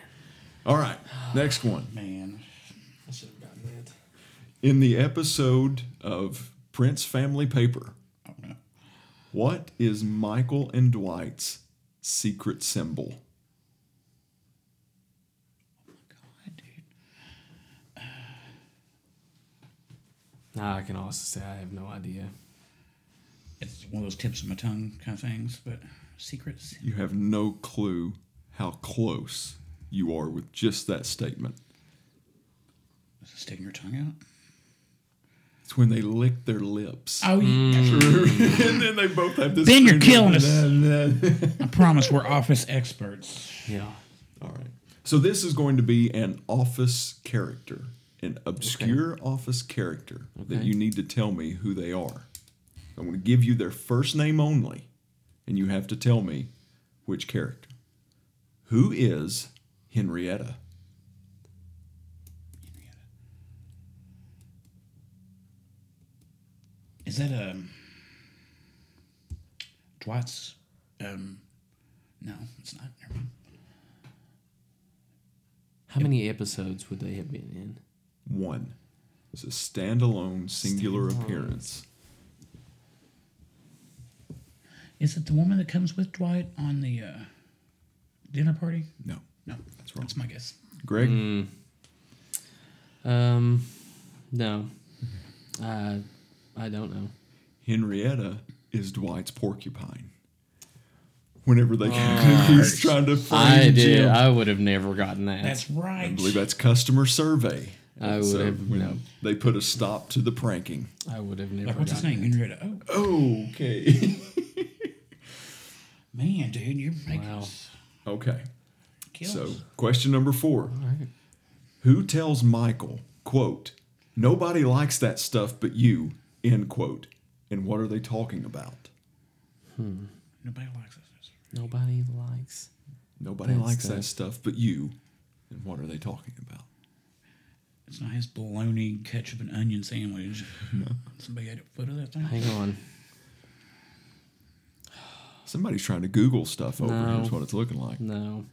All right, next one. Man, I should have gotten that. In the episode of Prince Family Paper, what is Michael and Dwight's secret symbol? I can also say I have no idea. It's one of those tips of my tongue kind of things, but secrets. You have no clue how close you are with just that statement. Is it sticking your tongue out? It's when they lick their lips. Oh, yeah. And then they both have this. Ben, you're killing us. I promise we're office experts. Yeah. All right. So this is going to be an office character, an obscure office character that you need to tell me who they are. I'm going to give you their first name only, and you have to tell me which character. Who is Henrietta? Is that a Dwight's? No, it's not. Never mind. How many episodes would they have been in? One. It's a standalone, singular appearance. Is it the woman that comes with Dwight on the dinner party? No. No, that's wrong. That's my guess. Greg? No. I don't know. Henrietta is Dwight's porcupine. Whenever they can, he's trying to find Jim. I would have never gotten that. That's right. I believe that's customer survey. I would have. No. They put a stop to the pranking. I would have never. Like, what's his name? Henrietta. Oh. Okay. Man, dude, you're making us. Okay. Kills. So, question number 4. All right. Who tells Michael, quote, "Nobody likes that stuff but you," end quote. And what are they talking about? Nobody likes that stuff. That stuff but you. And what are they talking about? It's not his bologna, ketchup, and onion sandwich. No. Somebody ate a foot of that thing? Hang on. Somebody's trying to Google stuff over here is what it's looking like. No.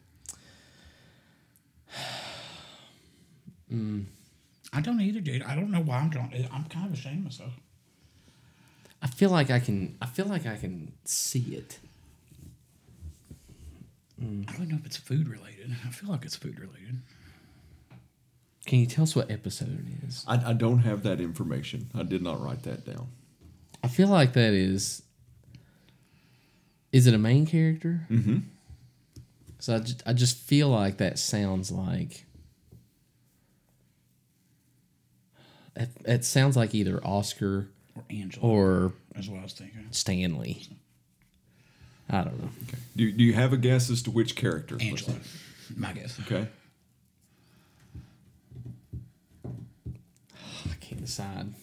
I don't either, dude. I don't know why I'm drawn. I'm kind of ashamed of myself. I feel like I can see it. I don't know if it's food related. I feel like it's food related. Can you tell us what episode it is? I don't have that information. I did not write that down. I feel like that is... Is it a main character? Mm-hmm. So I just feel like that sounds like... It sounds like either Oscar or Angela, or as well as Stanley. I don't know. Okay. Do you have a guess as to which character? Angela, my guess. Okay. I can't decide.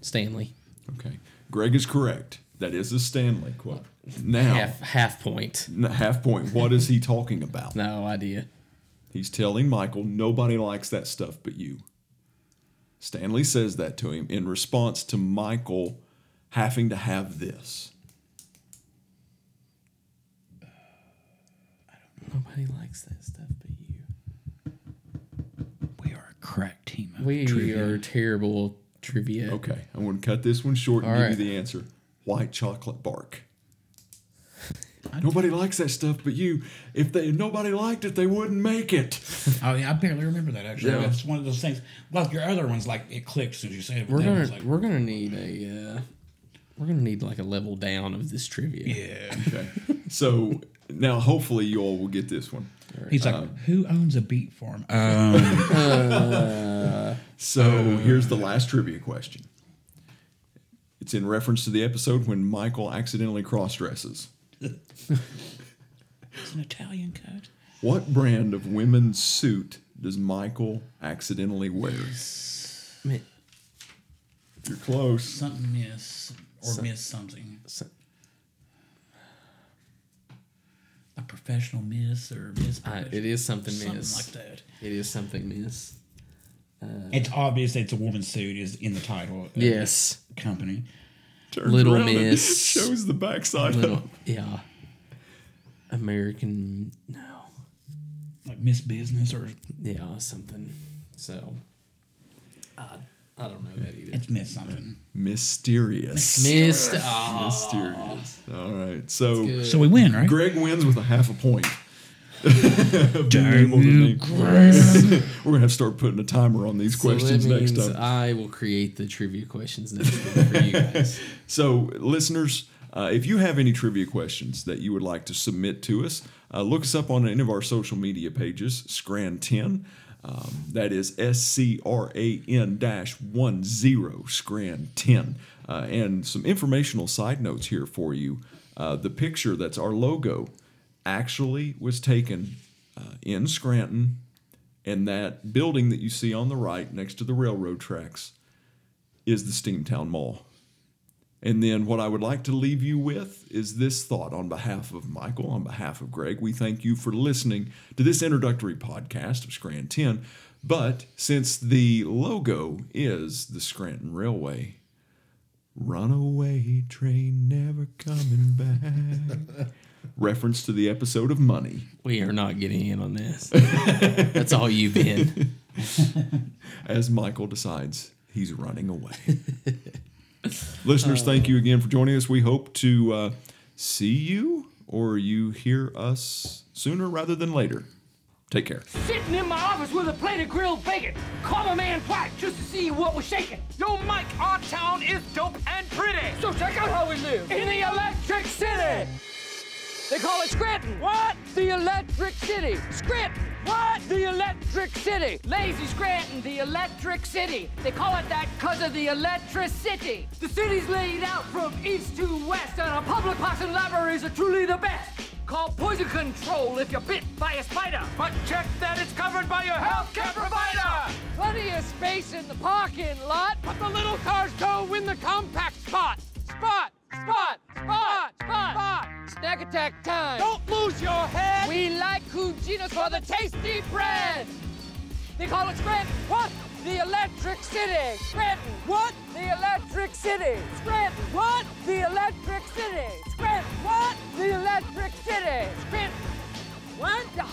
Stanley. Okay. Greg is correct. That is a Stanley quote. Now half point. Half point. What is he talking about? No idea. He's telling Michael nobody likes that stuff but you. Stanley says that to him in response to Michael having to have this. I don't know. Nobody likes that stuff but you. We are a crack team of trivia. We are terrible trivia. Okay, I'm going to cut this one short and give you the answer. White chocolate bark. Nobody likes that stuff but you. If nobody liked it, they wouldn't make it. Oh, yeah, I barely remember that, actually. Yeah. That's one of those things. Like your other ones, like, it clicks as you say it. We're going to need a... we're going to need, like, a level down of this trivia. Yeah. Okay. So, now, hopefully, you all will get this one. He's like, who owns a beet farm? So, here's the last trivia question. It's in reference to the episode when Michael accidentally cross-dresses. It's an Italian coat. What brand of women's suit does Michael accidentally wear? You're close. Something miss. Or miss something. A professional miss or miss professional. It is something miss. Something like that. It is something miss. It's obvious it's a woman's suit is in the title of this company. Little Miss shows the backside of American like Miss Business or something. So I don't know that either. It's Miss something. Mysterious. All right, so we win, right? Greg wins with a half a point. We're gonna have to start putting a timer on these questions next time. I will create the trivia questions next week for you guys. So, listeners, if you have any trivia questions that you would like to submit to us, look us up on any of our social media pages. Scranton, that is SCRAN-10 Scranton, and some informational side notes here for you. The picture that's our logo actually was taken in Scranton, and that building that you see on the right next to the railroad tracks is the Steamtown Mall. And then what I would like to leave you with is this thought on behalf of Michael, on behalf of Greg. We thank you for listening to this introductory podcast of Scranton. But since the logo is the Scranton Railway, runaway train never coming back. Reference to the episode of Money. We are not getting in on this. That's all you've been. As Michael decides he's running away. Listeners, thank you again for joining us. We hope to see you or you hear us sooner rather than later. Take care. Sitting in my office with a plate of grilled bacon. Call a man white just to see what was shaking. Yo, Mike, our town is dope and pretty. So check out how we live in the Electric City. They call it Scranton. What? The Electric City. Scranton. What? The Electric City. Lazy Scranton, the Electric City. They call it that because of the electricity. The city's laid out from east to west, and our public parks and libraries are truly the best. Call poison control if you're bit by a spider. But check that it's covered by your healthcare provider. Plenty of space in the parking lot, but the little cars go in the compact spot. Spot. Snack attack time. Don't lose your head. We like Kojinas for the tasty bread. They call it Scranton. What? The Electric City. Scranton. What? The Electric City. Scranton. What? The Electric City. Scranton. What? The Electric City. Scranton. What?